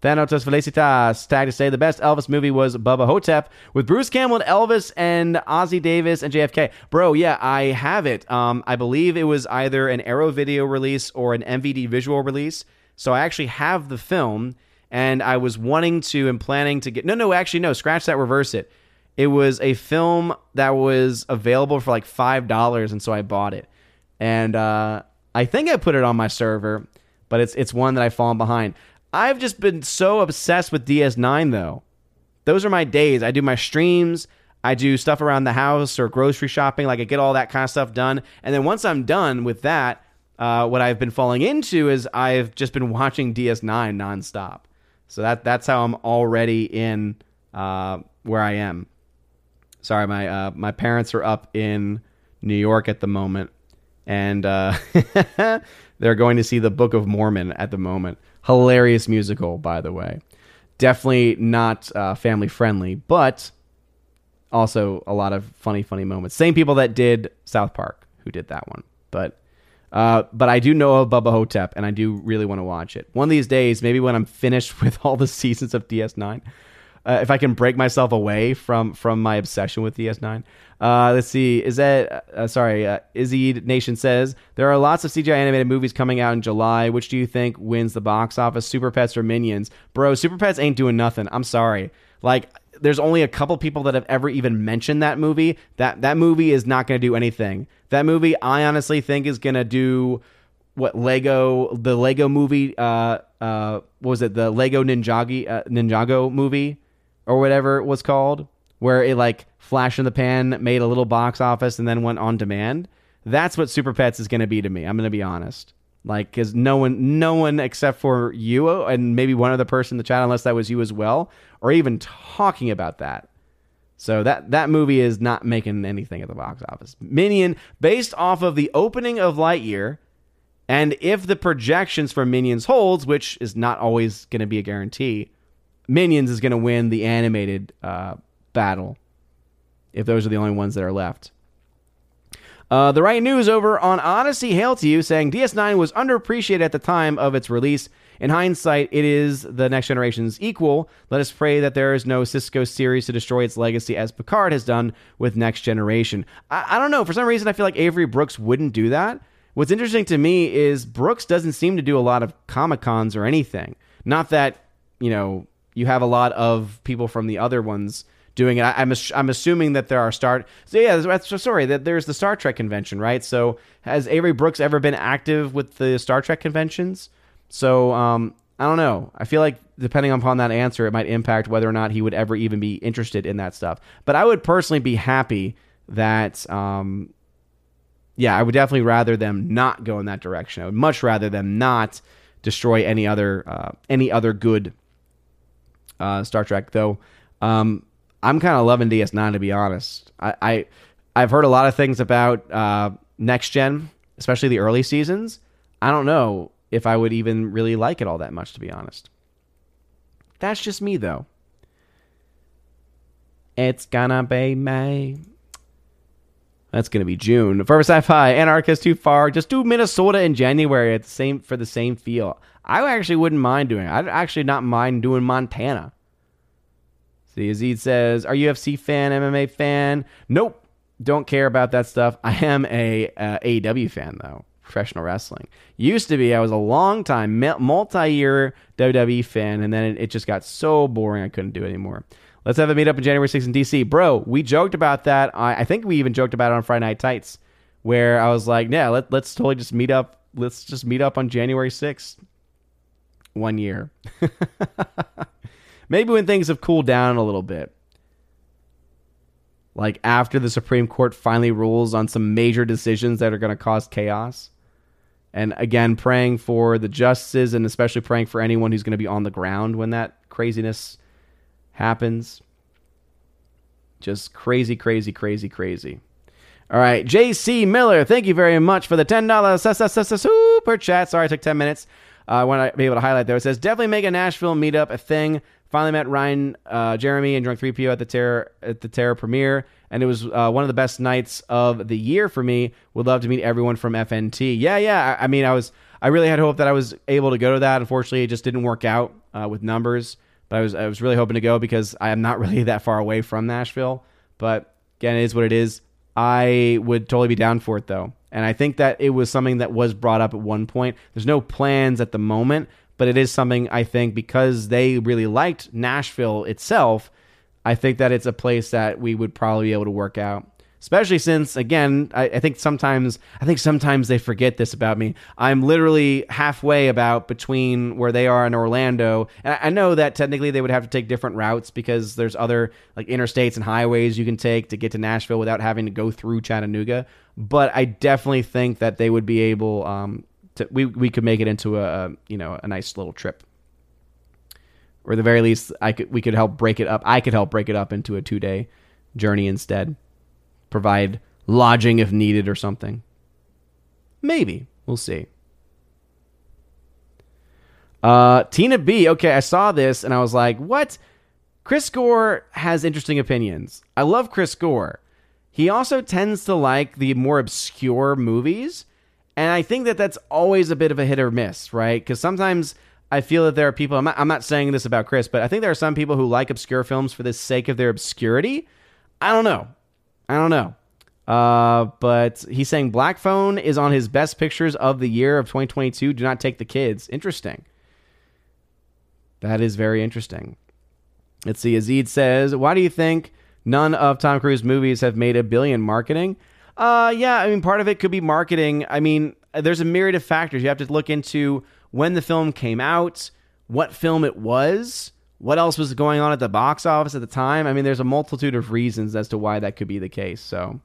Thanatos Felicitas, tagged to say the best Elvis movie was Bubba Hotep with Bruce Campbell and Elvis and Ozzy Davis and J F K. Bro, yeah, I have it. Um, I believe it was either an Arrow Video release or an M V D visual release. So I actually have the film, and I was wanting to and planning to get... No, no, actually, no. Scratch that, reverse it. It was a film that was available for like five dollars, and so I bought it. And uh, I think I put it on my server, but it's it's one that I've fallen behind. I've just been so obsessed with D S nine, though. Those are my days. I do my streams. I do stuff around the house or grocery shopping. Like, I get all that kind of stuff done. And then once I'm done with that, uh, what I've been falling into is I've just been watching D S nine nonstop. So that that's how I'm already in uh, where I am. Sorry, my uh, my parents are up in New York at the moment. And uh, they're going to see the Book of Mormon at the moment. Hilarious musical, by the way. Definitely not uh, family friendly, but also a lot of funny, funny moments. Same people that did South Park who did that one. But uh, but I do know of Bubba Hotep, and I do really want to watch it. One of these days, maybe when I'm finished with all the seasons of D S nine, uh, if I can break myself away from from my obsession with D S nine. Uh, let's see. Is that uh, sorry? Uh, Izzy Nation says there are lots of C G I animated movies coming out in July. Which do you think wins the box office? Super Pets or Minions? Bro, Super Pets ain't doing nothing. I'm sorry. Like there's only a couple people that have ever even mentioned that movie. That that movie is not going to do anything. That movie, I honestly think, is going to do what Lego, the Lego movie, uh, uh, what was it, the Lego Ninjago, uh, Ninjago movie, or whatever it was called, where it like flash in the pan, made a little box office, and then went on demand. That's what Super Pets is going to be to me. I'm going to be honest. Like, because no one, no one except for you and maybe one other person in the chat, unless that was you as well, or even talking about that. So that that movie is not making anything at the box office. Minion, based off of the opening of Lightyear, and if the projections for Minions holds, which is not always going to be a guarantee, Minions is going to win the animated uh, battle, if those are the only ones that are left. Uh, the right news over on Odyssey, hail to you, saying D S nine was underappreciated at the time of its release. In hindsight, it is the Next Generation's equal. Let us pray that there is no Cisco series to destroy its legacy as Picard has done with Next Generation. I, I don't know. For some reason, I feel like Avery Brooks wouldn't do that. What's interesting to me is Brooks doesn't seem to do a lot of Comic-Cons or anything. Not that, you know, you have a lot of people from the other ones doing it. I, I'm I'm assuming that there are Star... So yeah, so sorry, that there's the Star Trek convention, right? So has Avery Brooks ever been active with the Star Trek conventions? So um, I don't know. I feel like depending upon that answer, it might impact whether or not he would ever even be interested in that stuff. But I would personally be happy that... Um, yeah, I would definitely rather them not go in that direction. I would much rather them not destroy any other uh, any other good uh, Star Trek, though. Um, I'm kind of loving D S nine, to be honest. I, I, I've heard a lot of things about uh, Next Gen, especially the early seasons. I don't know if I would even really like it all that much, to be honest. That's just me, though. It's gonna be May. That's gonna be June. Forever Sci-Fi, Antarctica's too far. Just do Minnesota in January at the same for the same feel. I actually wouldn't mind doing it. I'd actually not mind doing Montana. See, Aziz says, "Are you U F C fan? M M A fan? Nope, don't care about that stuff. I am a uh, A E W fan though. Professional wrestling used to be. I was a long time multi-year W W E fan, and then it, it just got so boring I couldn't do it anymore." Let's have a meetup on January sixth in D C. Bro, we joked about that. I, I think we even joked about it on Friday Night Tights, where I was like, yeah, let, let's totally just meet up. Let's just meet up on January sixth. One year. Maybe when things have cooled down a little bit. Like after the Supreme Court finally rules on some major decisions that are going to cause chaos. And again, praying for the justices and especially praying for anyone who's going to be on the ground when that craziness happens. Just crazy, crazy, crazy, crazy. All right, J C Miller, thank you very much for the ten dollars super chat. Sorry, it took ten minutes. Uh, I want to be able to highlight there. It says, definitely make a Nashville meetup a thing. Finally met Ryan, uh, Jeremy, and Drunk three P O at the Terror at the Terror premiere, and it was uh, one of the best nights of the year for me. Would love to meet everyone from F N T. Yeah, yeah. I, I mean, I was I really had hope that I was able to go to that. Unfortunately, it just didn't work out uh, with numbers. But I was I was really hoping to go because I am not really that far away from Nashville. But again, it is what it is. I would totally be down for it, though. And I think that it was something that was brought up at one point. There's no plans at the moment, but it is something I think because they really liked Nashville itself, I think that it's a place that we would probably be able to work out. Especially since, again, I, I think sometimes I think sometimes they forget this about me. I'm literally halfway about between where they are in Orlando. And I, I know that technically they would have to take different routes because there's other like interstates and highways you can take to get to Nashville without having to go through Chattanooga. But I definitely think that they would be able um, to. We we could make it into a, a you know a nice little trip. Or at the very least, I could we could help break it up. I could help break it up into a two day journey instead. Provide lodging if needed or something. Maybe. We'll see. Uh, Tina B. Okay, I saw this and I was like, what? Chris Gore has interesting opinions. I love Chris Gore. He also tends to like the more obscure movies. And I think that that's always a bit of a hit or miss, right? Because sometimes I feel that there are people, I'm not, I'm not saying this about Chris, but I think there are some people who like obscure films for the sake of their obscurity. I don't know. I don't know. Uh, but he's saying Black Phone is on his best pictures of the year of twenty twenty-two. Do not take the kids. Interesting. That is very interesting. Let's see. Azid says, why do you think none of Tom Cruise movies have made a billion? Marketing? Uh, yeah, I mean, part of it could be marketing. I mean, there's a myriad of factors. You have to look into when the film came out, what film it was, what else was going on at the box office at the time. I mean, there's a multitude of reasons as to why that could be the case. So,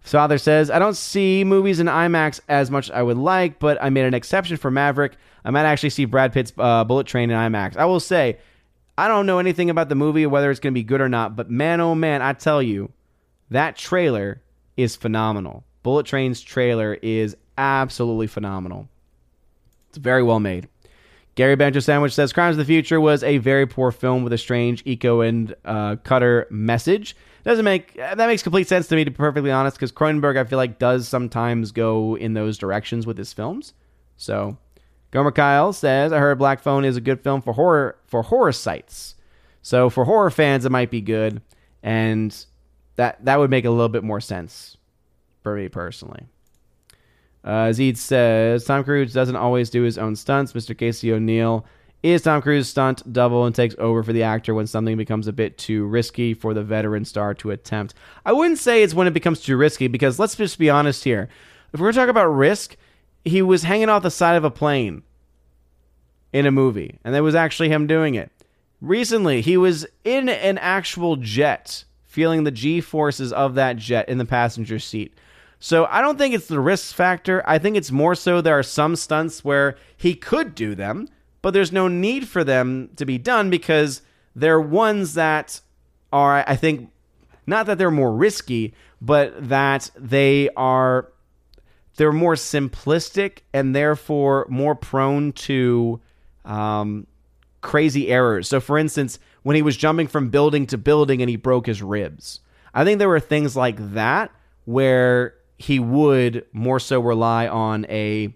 Father says, I don't see movies in IMAX as much as I would like, but I made an exception for Maverick. I might actually see Brad Pitt's uh, Bullet Train in IMAX. I will say, I don't know anything about the movie, whether it's going to be good or not, but man, oh man, I tell you, that trailer is phenomenal. Bullet Train's trailer is absolutely phenomenal. It's very well made. Gary Banjo Sandwich says, Crimes of the Future was a very poor film with a strange eco and uh, cutter message. Doesn't make that makes complete sense to me, to be perfectly honest, because Cronenberg, I feel like, does sometimes go in those directions with his films. So, Gorma Kyle says, I heard Black Phone is a good film for horror for horror sites. So, for horror fans, it might be good, and that, that would make a little bit more sense for me personally. Uh, Zed says, Tom Cruise doesn't always do his own stunts. Mister Casey O'Neill is Tom Cruise's stunt double and takes over for the actor when something becomes a bit too risky for the veteran star to attempt. I wouldn't say it's when it becomes too risky, because let's just be honest here. If we're talking about risk, he was hanging off the side of a plane in a movie, and that was actually him doing it. Recently, he was in an actual jet, feeling the G-forces of that jet in the passenger seat. So I don't think it's the risk factor. I think it's more so there are some stunts where he could do them, but there's no need for them to be done because they're ones that are, I think, not that they're more risky, but that they are, they're more simplistic and therefore more prone to um, crazy errors. So for instance, when he was jumping from building to building and he broke his ribs, I think there were things like that where he would more so rely on a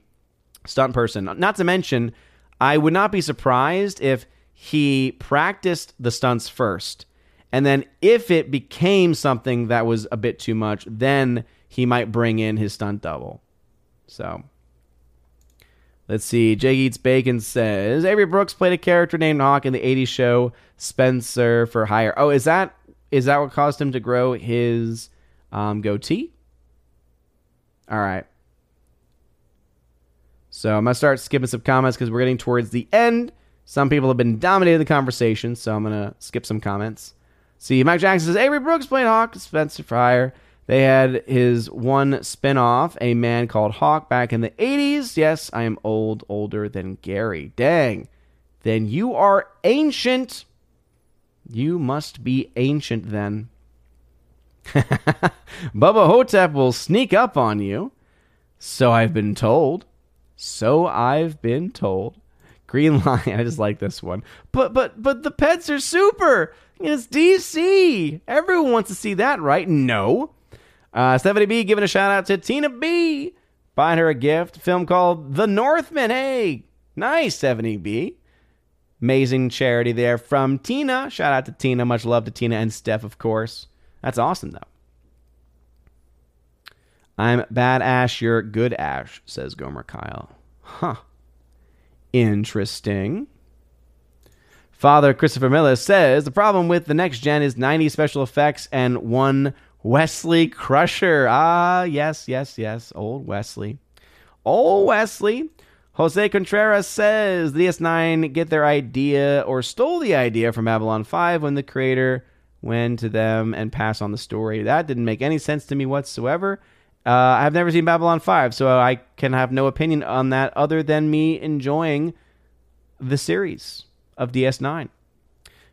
stunt person. Not to mention, I would not be surprised if he practiced the stunts first, and then if it became something that was a bit too much, then he might bring in his stunt double. So, let's see. Jake Eats Bacon says, Avery Brooks played a character named Hawk in the eighties show Spencer for Hire. Oh, is that is that what caused him to grow his um, goatee? All right. So I'm going to start skipping some comments because we're getting towards the end. Some people have been dominating the conversation, so I'm going to skip some comments. See, Mike Jackson says, Avery Brooks played Hawk, Spencer Fryer. They had his one spin-off, a man called Hawk, back in the eighties. Yes, I am old, older than Gary. Dang. Then you are ancient. You must be ancient then. Bubba Hotep will sneak up on you. So I've been told. So I've been told. Green Lion, I just like this one. But but but the pets are super. It's D C. Everyone wants to see that, right? No. Uh, Stephanie B giving a shout out to Tina B. Buying her a gift. A film called The Northman. Hey, nice, Stephanie B. Amazing charity there from Tina. Shout out to Tina. Much love to Tina and Steph, of course. That's awesome, though. I'm bad Ash, you're good Ash, says Gomer Kyle. Huh. Interesting. Father Christopher Miller says, the problem with the next gen is ninety special effects and one Wesley Crusher. Ah, yes, yes, yes. Old Wesley. Old Wesley. Jose Contreras says, the D S nine get their idea or stole the idea from Babylon five when the creator went to them and passed on the story. That didn't make any sense to me whatsoever. Uh, I've never seen Babylon five, so I can have no opinion on that other than me enjoying the series of D S nine.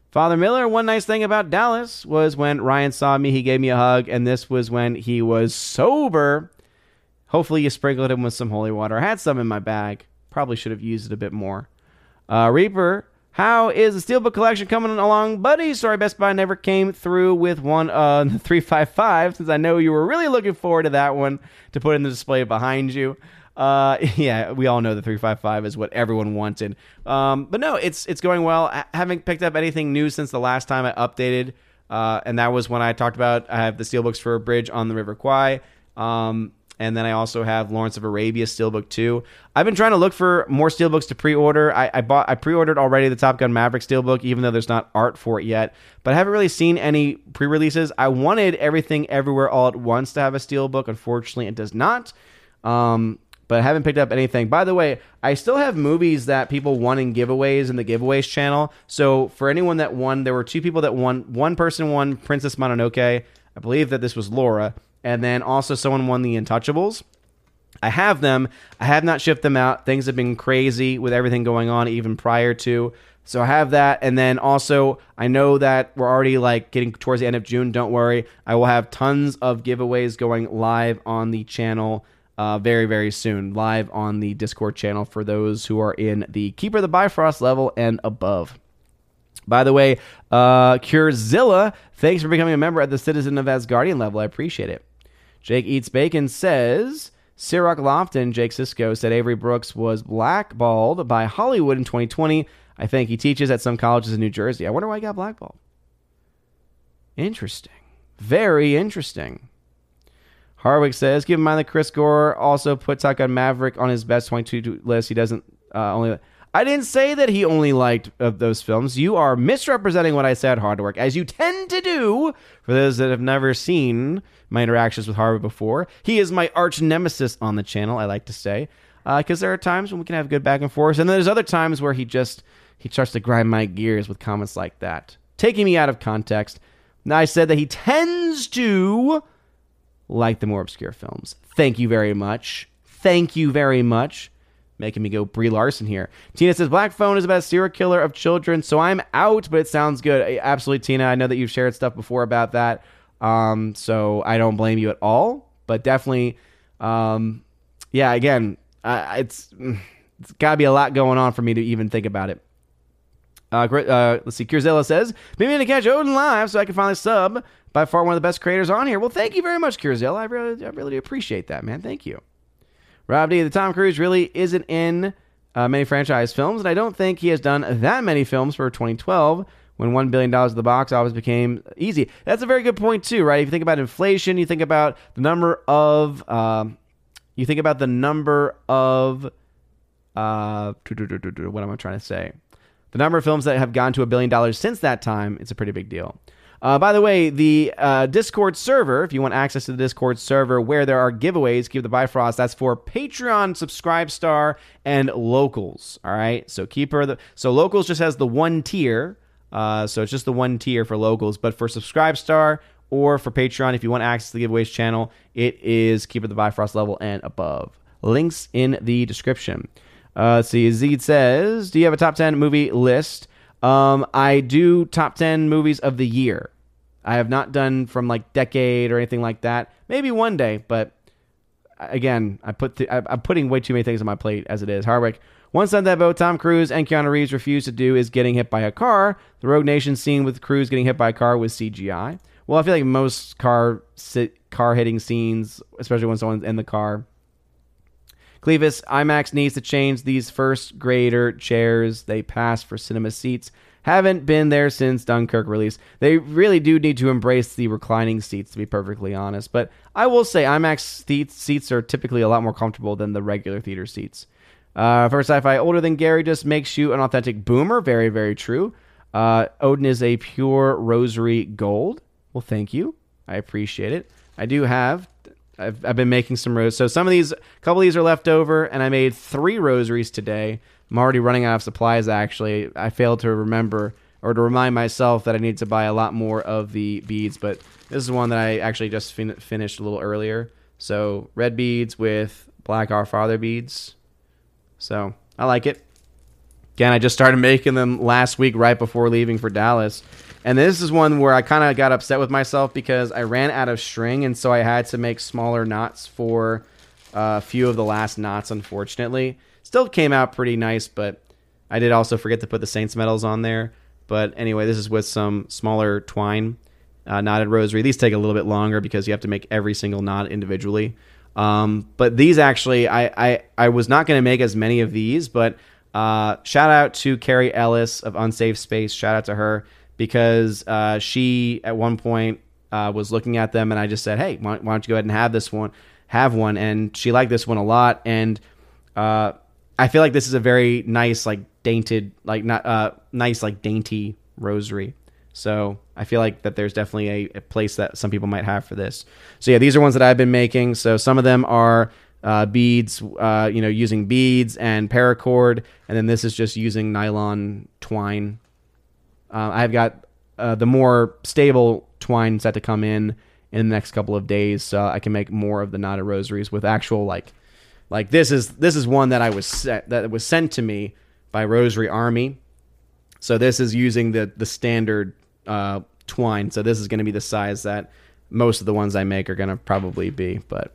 Father Miller, one nice thing about Dallas was when Ryan saw me, he gave me a hug, and this was when he was sober. Hopefully you sprinkled him with some holy water. I had some in my bag. Probably should have used it a bit more. Uh, Reaper, how is the Steelbook collection coming along, buddy? Sorry, Best Buy never came through with one on uh, the three fifty-five, since I know you were really looking forward to that one to put in the display behind you. Uh, yeah, we all know the three fifty-five is what everyone wanted. Um, but no, it's it's going well. I haven't picked up anything new since the last time I updated, uh, and that was when I talked about I have the Steelbooks for Bridge on the River Kwai. Um, And then I also have Lawrence of Arabia Steelbook two. I've been trying to look for more Steelbooks to pre-order. I, I bought, I pre-ordered already the Top Gun Maverick Steelbook, even though there's not art for it yet. But I haven't really seen any pre-releases. I wanted Everything Everywhere All at Once to have a Steelbook. Unfortunately, it does not. Um, but I haven't picked up anything. By the way, I still have movies that people won in giveaways in the giveaways channel. So for anyone that won, there were two people that won. One person won Princess Mononoke. I believe that this was Laura. And then also someone won The Untouchables. I have them. I have not shipped them out. Things have been crazy with everything going on even prior to. So I have that. And then also, I know that we're already like getting towards the end of June. Don't worry. I will have tons of giveaways going live on the channel Uh, very, very soon, live on the Discord channel for those who are in the Keeper of the Bifrost level and above. By the way, uh, Curezilla, thanks for becoming a member at the Citizen of Asgardian level. I appreciate it. Jake Eats Bacon says, Ciroc Lofton, Jake Sisko, said Avery Brooks was blackballed by Hollywood in twenty twenty. I think he teaches at some colleges in New Jersey. I wonder why he got blackballed. Interesting. Very interesting. Harwick says, keep in mind that Chris Gore also put Top Gun Maverick on his best twenty-two list. He doesn't uh, only... I didn't say that he only liked of those films. You are misrepresenting what I said, Hardwick, as you tend to do. For those that have never seen my interactions with Harwick before, he is my arch nemesis on the channel, I like to say, because uh, there are times when we can have good back and forth, and then there's other times where he just he starts to grind my gears with comments like that, taking me out of context. Now, I said that he tends to... like the more obscure films. Thank you very much. Thank you very much. Making me go Brie Larson here. Tina says, Black Phone is about a serial killer of children, so I'm out, but it sounds good. Absolutely, Tina. I know that you've shared stuff before about that, um, so I don't blame you at all, but definitely, um, yeah, again, uh, it's, it's got to be a lot going on for me to even think about it. Uh, uh, let's see, Curzella says, maybe to catch Odin live so I can finally sub. By far one of the best creators on here. Well, thank you very much, Curzella. I really, I really do appreciate that, man. Thank you. Rob D, the Tom Cruise really isn't in uh, many franchise films, and I don't think he has done that many films for twenty twelve when one billion dollars of the box office became easy. That's a very good point, too, right? If you think about inflation, you think about the number of... Um, you think about the number of... Uh, what am I trying to say? The number of films that have gone to a billion dollars since that time, it's a pretty big deal. Uh, by the way, the uh, Discord server, if you want access to the Discord server where there are giveaways, Keep the Bifrost, that's for Patreon, Subscribestar, and Locals, all right? So Keeper, the, so Locals just has the one tier, uh, so it's just the one tier for Locals, but for Subscribestar or for Patreon, if you want access to the giveaways channel, it is Keeper the Bifrost level and above. Links in the description. Uh, let's see, Zed says, do you have a top ten movie list? Um, I do top ten movies of the year. I have not done from like decade or anything like that. Maybe one day, but again, I put th- I'm putting way too many things on my plate as it is. Harwick, one stunt that both Tom Cruise and Keanu Reeves refused to do is getting hit by a car. The Rogue Nation scene with Cruise getting hit by a car was C G I. Well, I feel like most car sit, car hitting scenes, especially when someone's in the car. Clevis, IMAX needs to change these first grader chairs. They pass for cinema seats. Haven't been there since Dunkirk release. They really do need to embrace the reclining seats, to be perfectly honest. But I will say IMAX th- seats are typically a lot more comfortable than the regular theater seats. Uh, Forever Sci-Fi, older than Gary, just makes you an authentic boomer. Very, very true. Uh, Odin is a pure rosary gold. Well, thank you. I appreciate it. I do have... I've, I've been making some rows. So some of these, a couple of these are left over, and I made three rosaries today. I'm already running out of supplies, actually. I failed to remember or to remind myself that I need to buy a lot more of the beads, but this is one that I actually just fin- finished a little earlier. So red beads with black Our Father beads. So I like it. Again, I just started making them last week right before leaving for Dallas. And this is one where I kind of got upset with myself because I ran out of string, and so I had to make smaller knots for a few of the last knots, unfortunately. Still came out pretty nice, but I did also forget to put the Saints medals on there. But anyway, this is with some smaller twine, uh, knotted rosary. These take a little bit longer because you have to make every single knot individually. Um, but these actually, I, I, I was not going to make as many of these, but uh, shout out to Carrie Ellis of Unsafe Space. Shout out to her. Because uh, she, at one point, uh, was looking at them, and I just said, hey, why, why don't you go ahead and have this one? have one, and she liked this one a lot. And uh, I feel like this is a very nice, like dainted, like not uh, nice, like dainty rosary. So I feel like that there's definitely a, a place that some people might have for this. So yeah, these are ones that I've been making. So some of them are uh, beads, uh, you know, using beads and paracord. And then this is just using nylon twine. Uh, I've got uh, the more stable twine set to come in in the next couple of days. So I can make more of the knotted rosaries with actual, like, like this is, this is one that I was set, that was sent to me by Rosary Army. So this is using the, the standard uh, twine. So this is going to be the size that most of the ones I make are going to probably be. But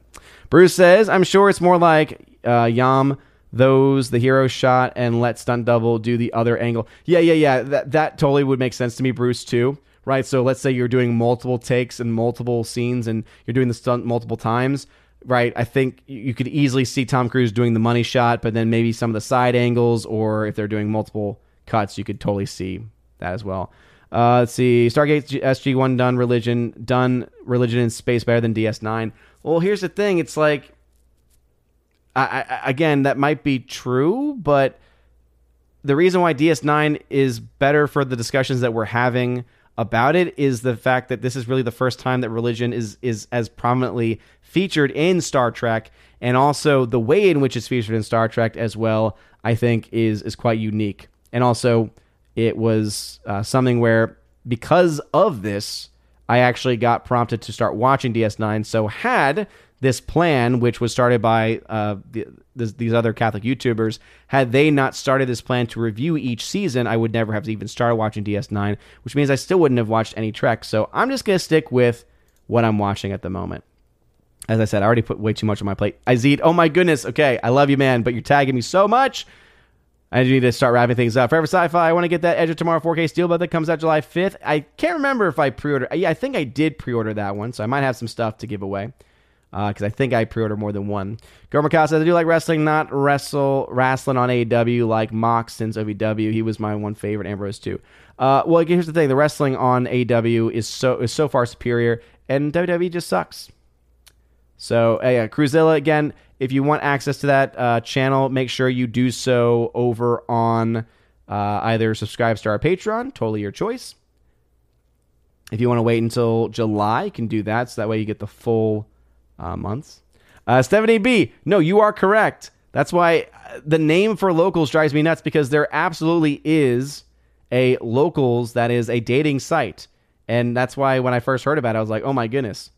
Bruce says, I'm sure it's more like uh, Yam, those, the hero shot, and let stunt double do the other angle. Yeah, yeah, yeah. That, that totally would make sense to me, Bruce, too. Right? So let's say you're doing multiple takes and multiple scenes and you're doing the stunt multiple times. Right, I think you could easily see Tom Cruise doing the money shot, but then maybe some of the side angles, or if they're doing multiple cuts, you could totally see that as well. Uh, let's see, Stargate S G one done religion, done religion in space better than D S nine. Well, here's the thing. It's like, I, I, again, that might be true, but the reason why D S nine is better for the discussions that we're having about it is the fact that this is really the first time that religion is is as prominently featured in Star Trek, and also the way in which it's featured in Star Trek as well, I think is is quite unique. And also it was uh, something where, because of this, I actually got prompted to start watching D S nine. So had this plan, which was started by uh, the, this, these other Catholic YouTubers, had they not started this plan to review each season, I would never have even started watching D S nine, which means I still wouldn't have watched any Trek. So I'm just going to stick with what I'm watching at the moment. As I said, I already put way too much on my plate. Izid, oh my goodness, okay, I love you, man, but you're tagging me so much. I need to start wrapping things up. Forever Sci-Fi, I want to get that Edge of Tomorrow four K Steelbook that comes out July fifth. I can't remember if I pre-ordered. Yeah, I think I did pre-order that one, so I might have some stuff to give away. Because uh, I think I pre-order more than one. Gorma Kyle says, I do like wrestling, not wrestle, wrestling on A E W like Mox since O V W. He was my one favorite, Ambrose too. Uh, well, here's the thing. The wrestling on A E W is so is so far superior, and W W E just sucks. So, uh, yeah, Cruzilla, again, if you want access to that uh, channel, make sure you do so over on uh, either subscribe to our Patreon, totally your choice. If you want to wait until July, you can do that, so that way you get the full... Uh, months. Uh, Stephanie B. No, you are correct. That's why the name for Locals drives me nuts, because there absolutely is a Locals that is a dating site. And that's why when I first heard about it, I was like, oh my goodness.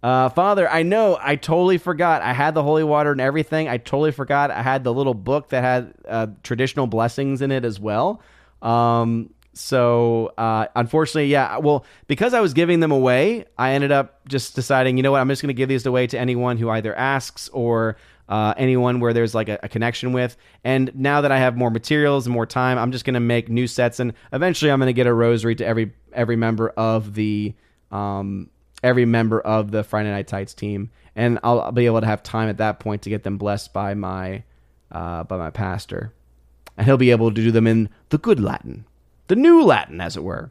Uh, Father, I know. I totally forgot. I had the holy water and everything. I totally forgot. I had the little book that had uh, traditional blessings in it as well. Um, So, uh, unfortunately, yeah, well, because I was giving them away, I ended up just deciding, you know what, I'm just going to give these away to anyone who either asks or uh, anyone where there's like a, a connection with. And now that I have more materials and more time, I'm just going to make new sets. And eventually I'm going to get a rosary to every, every member of the, um, every member of the Friday Night Tights team. And I'll, I'll be able to have time at that point to get them blessed by my, uh, by my pastor. And he'll be able to do them in the good Latin. The new Latin, as it were.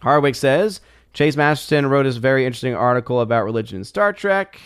Harwick says, Chase Masterson wrote this very interesting article about religion in Star Trek.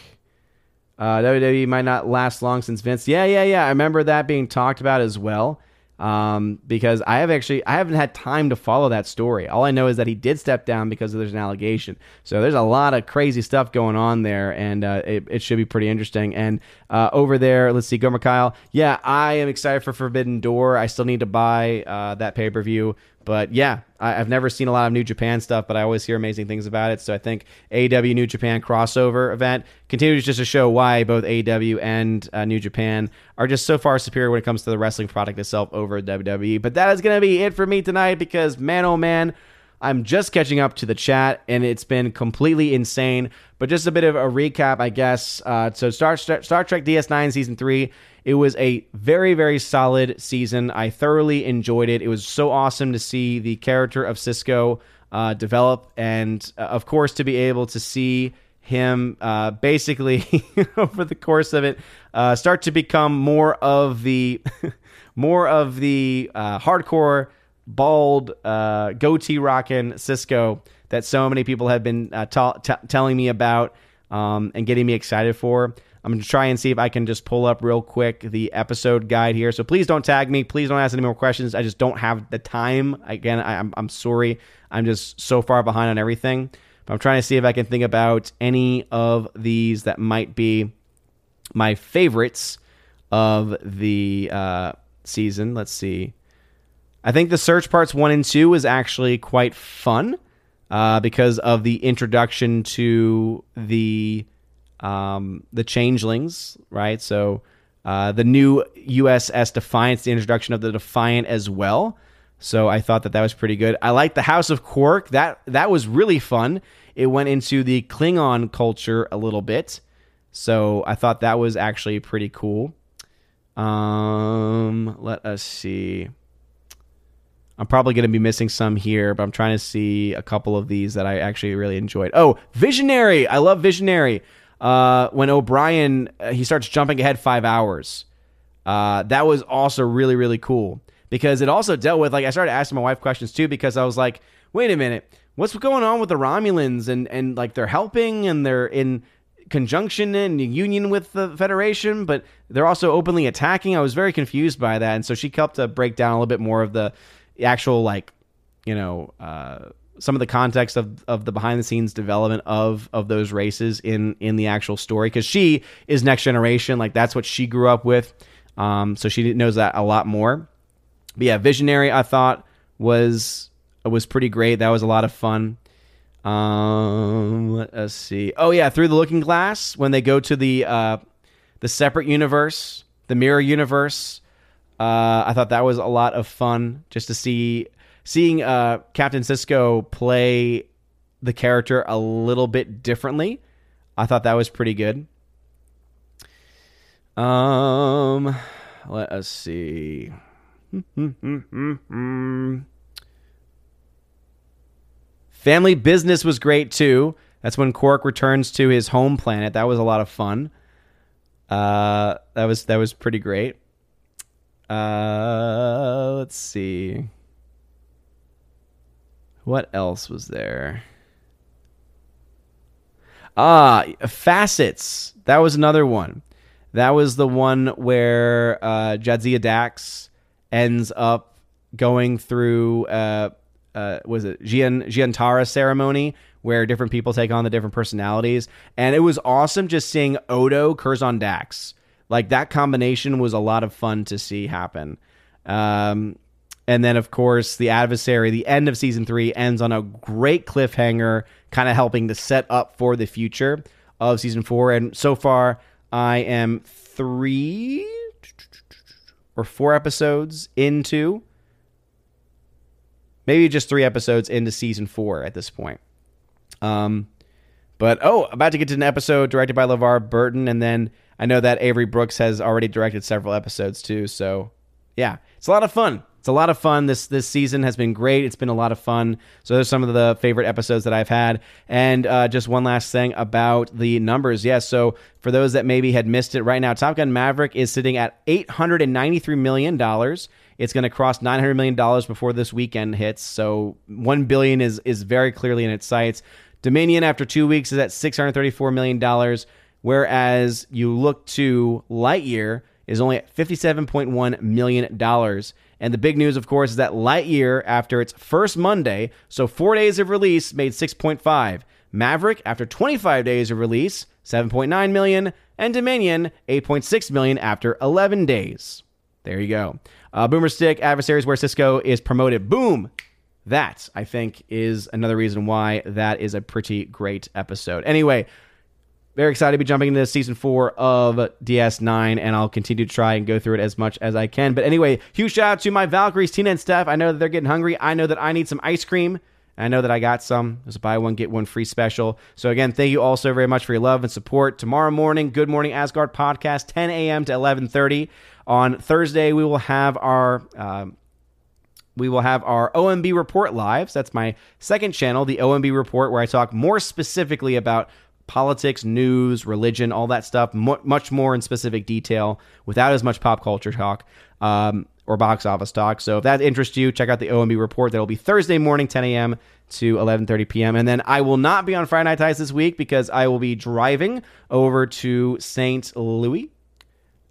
Uh, W W E might not last long since Vince. Yeah, yeah, yeah. I remember that being talked about as well. Um, because I have actually, I haven't had time to follow that story. All I know is that he did step down because there's an allegation. So there's a lot of crazy stuff going on there, and uh, it, it should be pretty interesting. And uh, over there, let's see, Gorma Kyle. Yeah, I am excited for Forbidden Door. I still need to buy uh, that pay-per-view. But yeah, I, I've never seen a lot of New Japan stuff, but I always hear amazing things about it. So I think A E W New Japan crossover event continues just to show why both A E W and uh, New Japan are just so far superior when it comes to the wrestling product itself over W W E. But that is going to be it for me tonight, because man, oh man, I'm just catching up to the chat, and it's been completely insane. But just a bit of a recap, I guess. Uh, so Star, Star, Star Trek D S nine Season three, it was a very, very solid season. I thoroughly enjoyed it. It was so awesome to see the character of Sisko uh, develop, and, uh, of course, to be able to see him uh, basically, over the course of it, uh, start to become more of the, more of the uh, hardcore bald, uh, goatee rockin' Sisko that so many people have been uh, ta- t- telling me about um, and getting me excited for. I'm going to try and see if I can just pull up real quick the episode guide here. So please don't tag me. Please don't ask any more questions. I just don't have the time. Again, I, I'm, I'm sorry. I'm just so far behind on everything. But I'm trying to see if I can think about any of these that might be my favorites of the uh, season. Let's see. I think the search parts one and two is actually quite fun uh, because of the introduction to the... Um, the changelings, right? So uh, the new U S S Defiant, the introduction of the Defiant as well. So I thought that that was pretty good. I liked the House of Quark. That that was really fun. It went into the Klingon culture a little bit. So I thought that was actually pretty cool. Um, let us see. I'm probably going to be missing some here, but I'm trying to see a couple of these that I actually really enjoyed. Oh, Visionary. I love Visionary. Uh, when O'Brien, uh, he starts jumping ahead five hours. Uh, that was also really, really cool because it also dealt with, like, I started asking my wife questions too, because I was like, wait a minute, what's going on with the Romulans and, and like they're helping and they're in conjunction and union with the Federation, but they're also openly attacking. I was very confused by that. And so she helped to break down a little bit more of the actual, like, you know, uh, some of the context of, of the behind the scenes development of, of those races in, in the actual story. Cause she is Next Generation. Like that's what she grew up with. Um, so she knows that a lot more, but yeah, Visionary I thought was, was pretty great. That was a lot of fun. Um, let us see. Oh yeah. Through the Looking Glass, when they go to the, uh, the separate universe, the mirror universe. Uh, I thought that was a lot of fun just to see, Seeing uh, Captain Sisko play the character a little bit differently, I thought that was pretty good. Um, let us see. Family Business was great too. That's when Quark returns to his home planet. That was a lot of fun. Uh, that was that was pretty great. Uh, let's see. What else was there? Ah, Facets. That was another one. That was the one where uh, Jadzia Dax ends up going through, uh, uh, was it Gian, Giantara ceremony, where different people take on the different personalities. And it was awesome just seeing Odo, Curzon Dax. Like, that combination was a lot of fun to see happen. Um... And then, of course, The Adversary, the end of season three, ends on a great cliffhanger, kind of helping to set up for the future of season four. And so far, I am three or four episodes into, maybe just three episodes into season four at this point. Um, but, oh, about to get to an episode directed by LeVar Burton. And then I know that Avery Brooks has already directed several episodes too. So, yeah, it's a lot of fun. It's a lot of fun. This this season has been great. It's been a lot of fun. So those are some of the favorite episodes that I've had. And uh, just one last thing about the numbers. Yes, yeah, so for those that maybe had missed it right now, Top Gun Maverick is sitting at eight hundred ninety-three million dollars. It's going to cross nine hundred million dollars before this weekend hits. So one billion dollars is, is very clearly in its sights. Dominion, after two weeks, is at six hundred thirty-four million dollars, whereas you look to Lightyear, is only at fifty-seven point one million dollars. And the big news, of course, is that Lightyear, after its first Monday, so four days of release, made six point five. Maverick, after twenty-five days of release, seven point nine million. And Dominion, eight point six million after eleven days. There you go. Uh, Boomerstick, Adversaries where Sisko is promoted. Boom! That, I think, is another reason why that is a pretty great episode. Anyway, very excited to be jumping into season four of D S nine, and I'll continue to try and go through it as much as I can. But anyway, huge shout out to my Valkyries, Tina and Steph. I know that they're getting hungry. I know that I need some ice cream. I know that I got some. It was a buy one, get one free special. So again, thank you all so very much for your love and support. Tomorrow morning, Good Morning Asgard podcast, ten a.m. to eleven thirty. On Thursday, we will have our... Um, We will have our O M B Report Lives. That's my second channel, the O M B Report, where I talk more specifically about politics, news, religion, all that stuff, much more in specific detail without as much pop culture talk. Um, or box office talk. So if that interests you, check out the O M B report. That'll be Thursday morning, ten a.m. to eleven thirty p.m. And then I will not be on Friday Night Ties this week because I will be driving over to Saint Louis,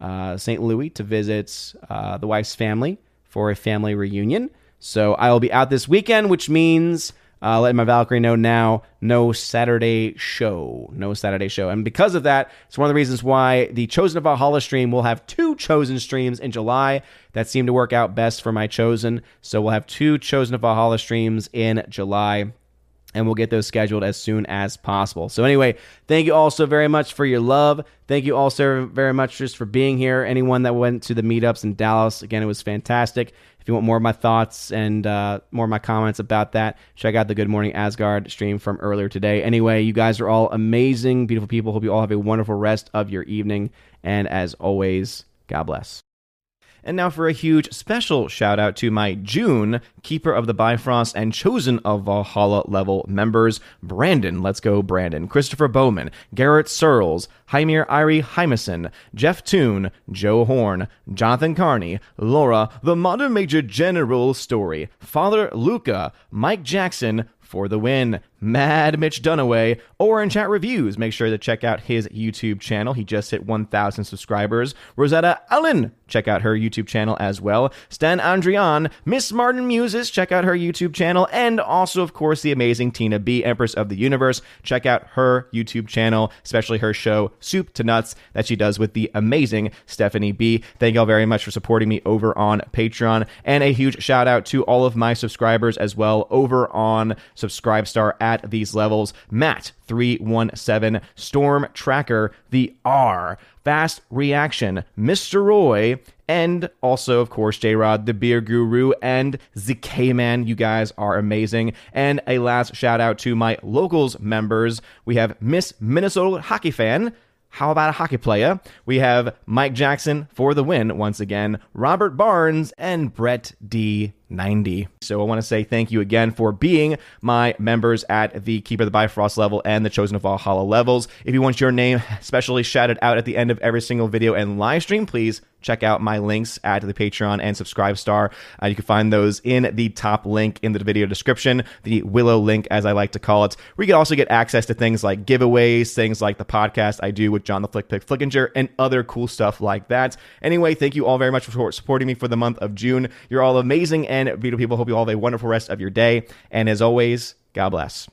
uh, Saint Louis to visit uh, the wife's family for a family reunion. So I will be out this weekend, which means uh, letting my Valkyrie know now, no Saturday show, no Saturday show. And because of that, it's one of the reasons why the Chosen of Valhalla stream will have two Chosen streams in July. That seemed to work out best for my Chosen. So we'll have two Chosen of Valhalla streams in July, and we'll get those scheduled as soon as possible. So anyway, thank you all so very much for your love. Thank you all so very much just for being here. Anyone that went to the meetups in Dallas, again, it was fantastic. If you want more of my thoughts and uh, more of my comments about that, check out the Good Morning Asgard stream from earlier today. Anyway, you guys are all amazing, beautiful people. Hope you all have a wonderful rest of your evening. And as always, God bless. And now for a huge special shout out to my June Keeper of the Bifrost and Chosen of Valhalla level members, Brandon, let's go Brandon, Christopher Bowman, Garrett Searles, Hymir Irie Hymason, Jeff Toon, Joe Horn, Jonathan Carney, Laura, the Modern Major General Story, Father Luca, Mike Jackson, for the win, Mad Mitch Dunaway, Orange Hat Reviews. Make sure to check out his YouTube channel. He just hit one thousand subscribers. Rosetta Allen, check out her YouTube channel as well. Stan Andrian, Miss Martin Muses, check out her YouTube channel. And also, of course, the amazing Tina B, Empress of the Universe. Check out her YouTube channel, especially her show, Soup to Nuts, that she does with the amazing Stephanie B. Thank y'all very much for supporting me over on Patreon. And a huge shout out to all of my subscribers as well over on Subscribestar at these levels. Matt three one seven, Storm Tracker, the R, Fast Reaction, Mister Roy, and also, of course, J-Rod, the Beer Guru, and Z K-Man. You guys are amazing. And a last shout out to my locals members. We have Miss Minnesota Hockey Fan. How about a hockey player? We have Mike Jackson for the win once again, Robert Barnes, and Brett D. ninety. So I want to say thank you again for being my members at the Keeper of the Bifrost level and the Chosen of Valhalla levels. If you want your name especially shouted out at the end of every single video and live stream, please check out my links at the Patreon and Subscribestar. Uh, you can find those in the top link in the video description, the Willow link, as I like to call it, where you can also get access to things like giveaways, things like the podcast I do with John the Flick Pick Flickinger, and other cool stuff like that. Anyway, thank you all very much for supporting me for the month of June. You're all amazing and beautiful people. Hope you all have a wonderful rest of your day. And as always, God bless.